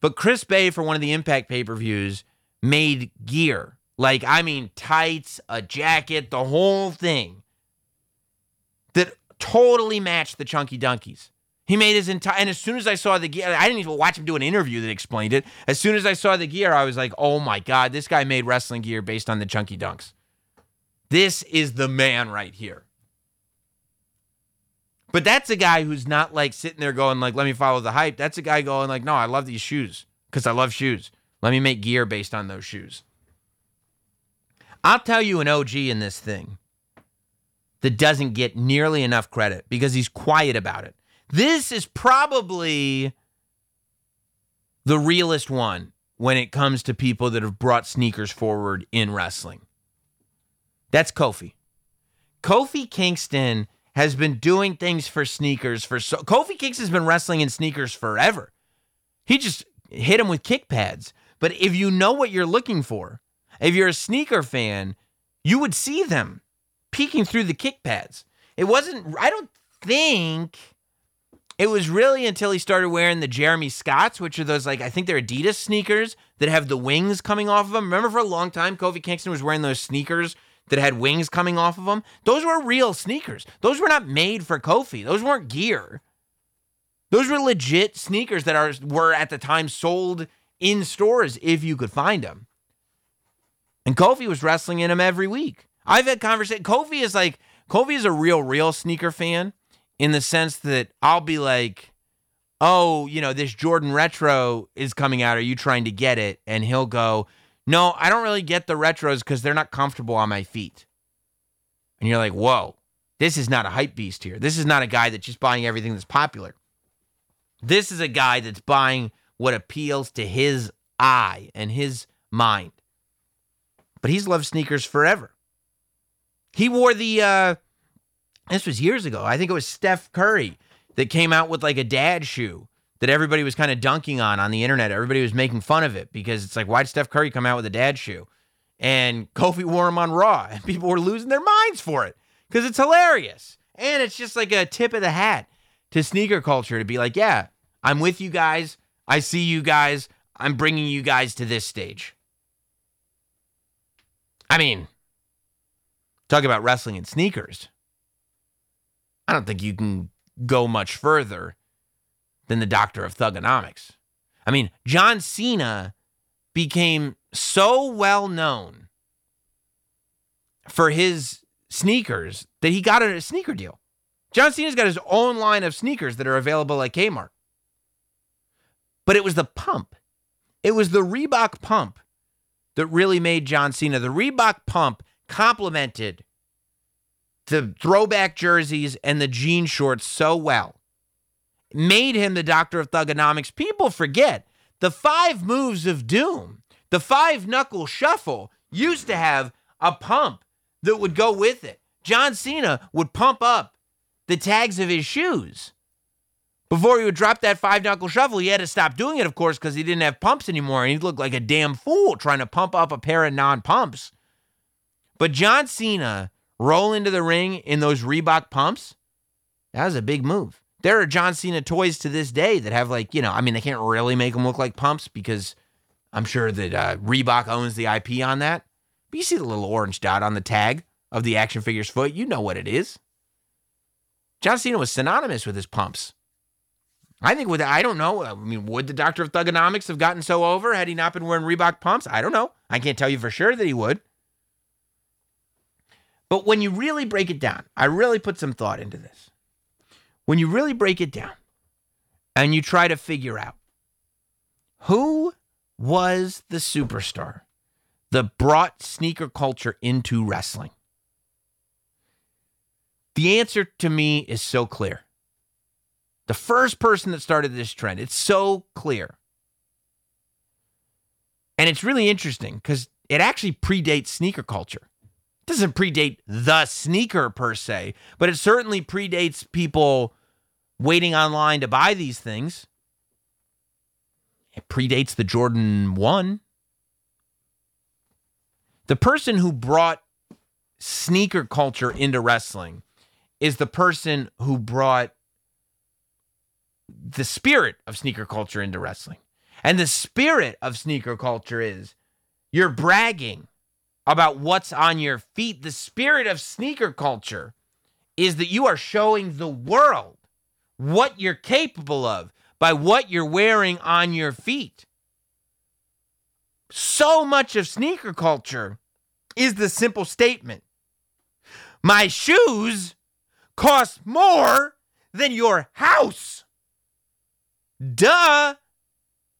But Chris Bay, for one of the Impact pay-per-views, made gear. Like, I mean, tights, a jacket, the whole thing. That totally matched the Chunky Dunkies. He made his entire... And as soon as I saw the gear... I didn't even watch him do an interview that explained it. As soon as I saw the gear, I was like, oh my God, this guy made wrestling gear based on the Chunky Dunks. This is the man right here. But that's a guy who's not like sitting there going like, let me follow the hype. That's a guy going like, no, I love these shoes because I love shoes. Let me make gear based on those shoes. I'll tell you an O G in this thing that doesn't get nearly enough credit because he's quiet about it. This is probably the realest one when it comes to people that have brought sneakers forward in wrestling. That's Kofi. Kofi Kingston has been doing things for sneakers for so... Kofi Kingston's been wrestling in sneakers forever. He just hit him with kick pads. But if you know what you're looking for, if you're a sneaker fan, you would see them peeking through the kick pads. It wasn't... I don't think... It was really until he started wearing the Jeremy Scotts, which are those, like, I think they're Adidas sneakers that have the wings coming off of them. Remember for a long time, Kofi Kingston was wearing those sneakers that had wings coming off of them. Those were real sneakers. Those were not made for Kofi. Those weren't gear. Those were legit sneakers that are were at the time sold in stores if you could find them. And Kofi was wrestling in them every week. I've had conversations. Kofi is like, Kofi is a real, real sneaker fan in the sense that I'll be like, oh, you know, this Jordan Retro is coming out. Are you trying to get it? And he'll go, no, I don't really get the retros because they're not comfortable on my feet. And you're like, whoa, this is not a hype beast here. This is not a guy that's just buying everything that's popular. This is a guy that's buying what appeals to his eye and his mind. But he's loved sneakers forever. He wore the, uh, this was years ago. I think it was Steph Curry that came out with like a dad shoe that everybody was kind of dunking on on the internet. Everybody was making fun of it because it's like, why'd Steph Curry come out with a dad shoe? And Kofi wore him on Raw. And people were losing their minds for it because it's hilarious. And it's just like a tip of the hat to sneaker culture to be like, yeah, I'm with you guys. I see you guys. I'm bringing you guys to this stage. I mean, talk about wrestling and sneakers. I don't think you can go much further than the doctor of thugonomics. I mean, John Cena became so well known for his sneakers that he got a sneaker deal. John Cena's got his own line of sneakers that are available at Kmart. But it was the pump. It was the Reebok pump that really made John Cena. The Reebok pump complemented the throwback jerseys and the jean shorts so well. Made him the doctor of thugonomics. People forget the five moves of doom, the five knuckle shuffle used to have a pump that would go with it. John Cena would pump up the tags of his shoes. Before he would drop that five knuckle shuffle, he had to stop doing it, of course, because he didn't have pumps anymore. And he looked like a damn fool trying to pump up a pair of non-pumps. But John Cena roll into the ring in those Reebok pumps. That was a big move. There are John Cena toys to this day that have like, you know, I mean, they can't really make them look like pumps because I'm sure that uh, Reebok owns the I P on that. But you see the little orange dot on the tag of the action figure's foot. You know what it is. John Cena was synonymous with his pumps. I think with, I don't know. I mean, would the doctor of thugonomics have gotten so over had he not been wearing Reebok pumps? I don't know. I can't tell you for sure that he would. But when you really break it down, I really put some thought into this. When you really break it down and you try to figure out who was the superstar that brought sneaker culture into wrestling, the answer to me is so clear. The first person that started this trend, it's so clear. And it's really interesting because it actually predates sneaker culture. It doesn't predate the sneaker per se, but it certainly predates people waiting online to buy these things. It predates the Jordan one. The person who brought sneaker culture into wrestling is the person who brought the spirit of sneaker culture into wrestling. And the spirit of sneaker culture is you're bragging about what's on your feet. The spirit of sneaker culture is that you are showing the world what you're capable of by what you're wearing on your feet. So much of sneaker culture is the simple statement, my shoes cost more than your house. Duh!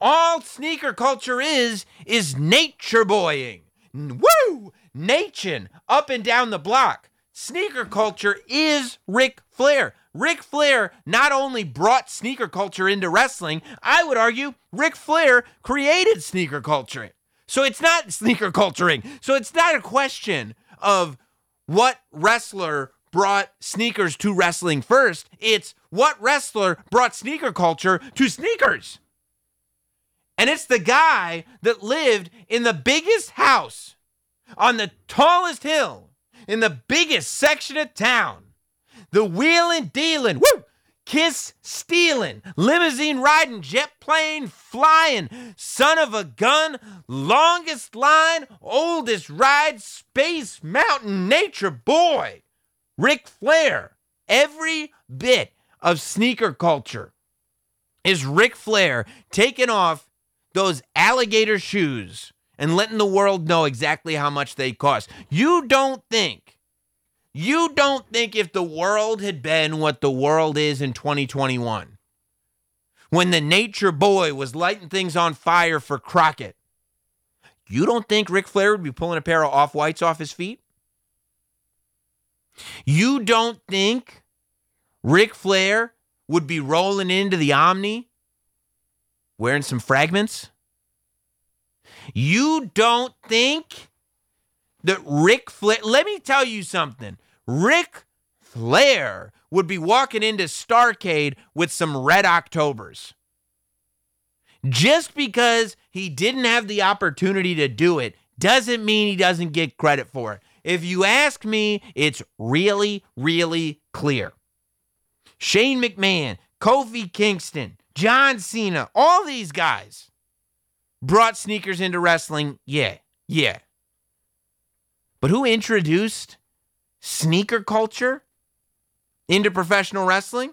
All sneaker culture is, is nature boying. Woo! Nation up and down the block. Sneaker culture is Ric Flair. Ric Flair not only brought sneaker culture into wrestling, I would argue Ric Flair created sneaker culture. So it's not sneaker culturing. So it's not a question of what wrestler brought sneakers to wrestling first. It's what wrestler brought sneaker culture to sneakers. And it's the guy that lived in the biggest house, on the tallest hill, in the biggest section of town. The wheelin', dealin', woo, kiss stealin', limousine riding, jet plane flying, son of a gun, longest line, oldest ride, space mountain nature boy. Ric Flair. Every bit of sneaker culture is Ric Flair taking off those alligator shoes and letting the world know exactly how much they cost. You don't think, you don't think if the world had been what the world is in twenty twenty-one, when the nature boy was lighting things on fire for Crockett, you don't think Ric Flair would be pulling a pair of off-whites off his feet? You don't think Ric Flair would be rolling into the Omni wearing some fragments? You don't think that Ric Flair, let me tell you something, Ric Flair would be walking into Starcade with some Red Octobers. Just because he didn't have the opportunity to do it doesn't mean he doesn't get credit for it. If you ask me, it's really, really clear. Shane McMahon, Kofi Kingston, John Cena, all these guys brought sneakers into wrestling. Yeah, yeah. But who introduced sneaker culture into professional wrestling?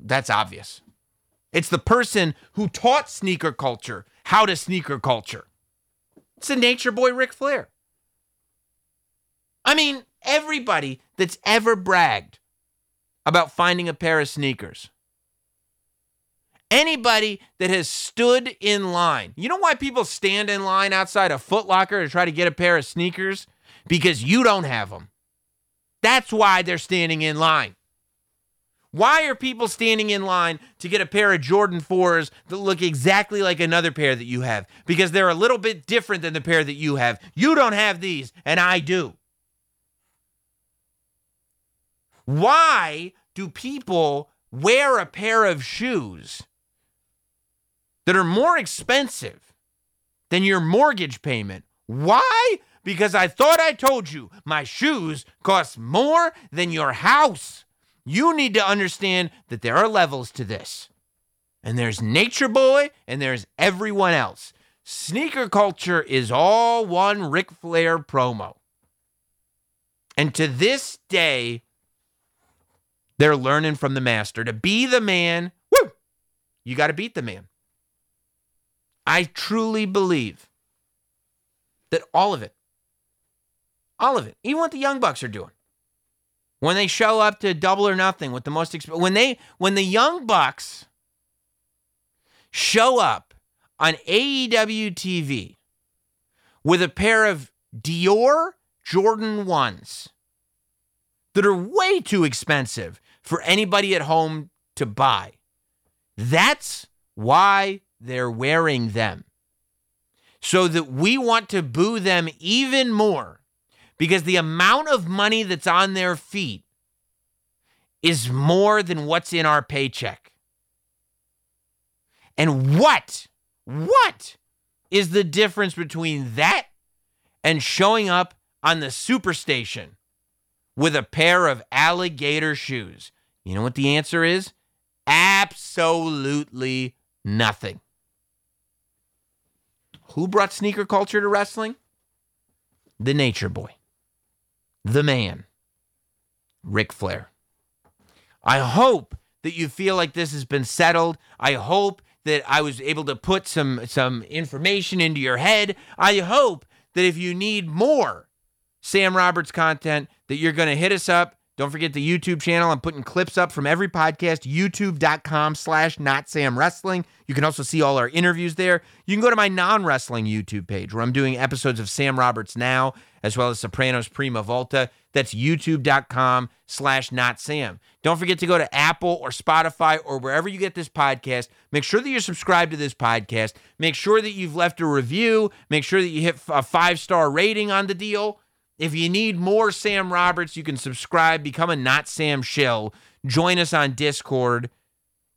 That's obvious. It's the person who taught sneaker culture how to sneaker culture. It's the nature boy Ric Flair. I mean, everybody that's ever bragged about finding a pair of sneakers. Anybody that has stood in line. You know why people stand in line outside a Foot Locker to try to get a pair of sneakers? Because you don't have them. That's why they're standing in line. Why are people standing in line to get a pair of Jordan fours that look exactly like another pair that you have? Because they're a little bit different than the pair that you have. You don't have these, and I do. Why do people wear a pair of shoes that are more expensive than your mortgage payment? Why? Because I thought I told you my shoes cost more than your house. You need to understand that there are levels to this. And there's Nature Boy and there's everyone else. Sneaker culture is all one Ric Flair promo. And to this day, they're learning from the master. To be the man, woo, you got to beat the man. I truly believe that all of it, all of it, even what the Young Bucks are doing, when they show up to Double or Nothing with the most exp- when they when the Young Bucks show up on A E W T V with a pair of Dior Jordan ones that are way too expensive for anybody at home to buy. That's why they're wearing them. So that we want to boo them even more. Because the amount of money that's on their feet is more than what's in our paycheck. And what, what is the difference between that and showing up on the Superstation with a pair of alligator shoes? You know what the answer is? Absolutely nothing. Who brought sneaker culture to wrestling? The Nature Boy. The man, Ric Flair. I hope that you feel like this has been settled. I hope that I was able to put some, some information into your head. I hope that if you need more Sam Roberts content, that you're going to hit us up. Don't forget the YouTube channel. I'm putting clips up from every podcast, youtube.com slash not Sam Wrestling. You can also see all our interviews there. You can go to my non-wrestling YouTube page where I'm doing episodes of Sam Roberts Now, as well as Sopranos Prima Volta. That's youtube.com slash not Sam. Don't forget to go to Apple or Spotify or wherever you get this podcast. Make sure that you're subscribed to this podcast. Make sure that you've left a review. Make sure that you hit a five-star rating on the deal. If you need more Sam Roberts, you can subscribe, become a Not Sam shill. Join us on Discord.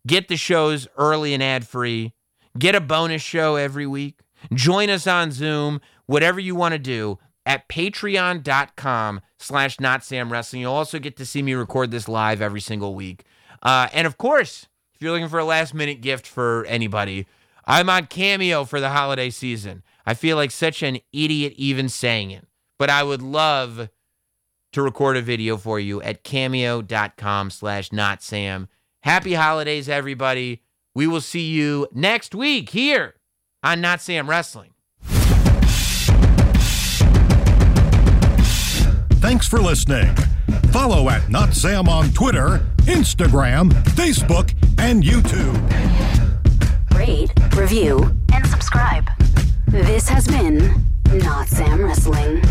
Get the shows early and ad-free. Get a bonus show every week. Join us on Zoom. Whatever you want to do. At patreon.com slash not Sam Wrestling. You'll also get to see me record this live every single week. Uh, and of course, if you're looking for a last minute gift for anybody, I'm on Cameo for the holiday season. I feel like such an idiot even saying it, but I would love to record a video for you at cameo.com slash not Sam. Happy holidays, everybody. We will see you next week here on Not Sam Wrestling. Thanks for listening. Follow at Not Sam on Twitter, Instagram, Facebook, and YouTube. Rate, review, and subscribe. This has been Not Sam Wrestling.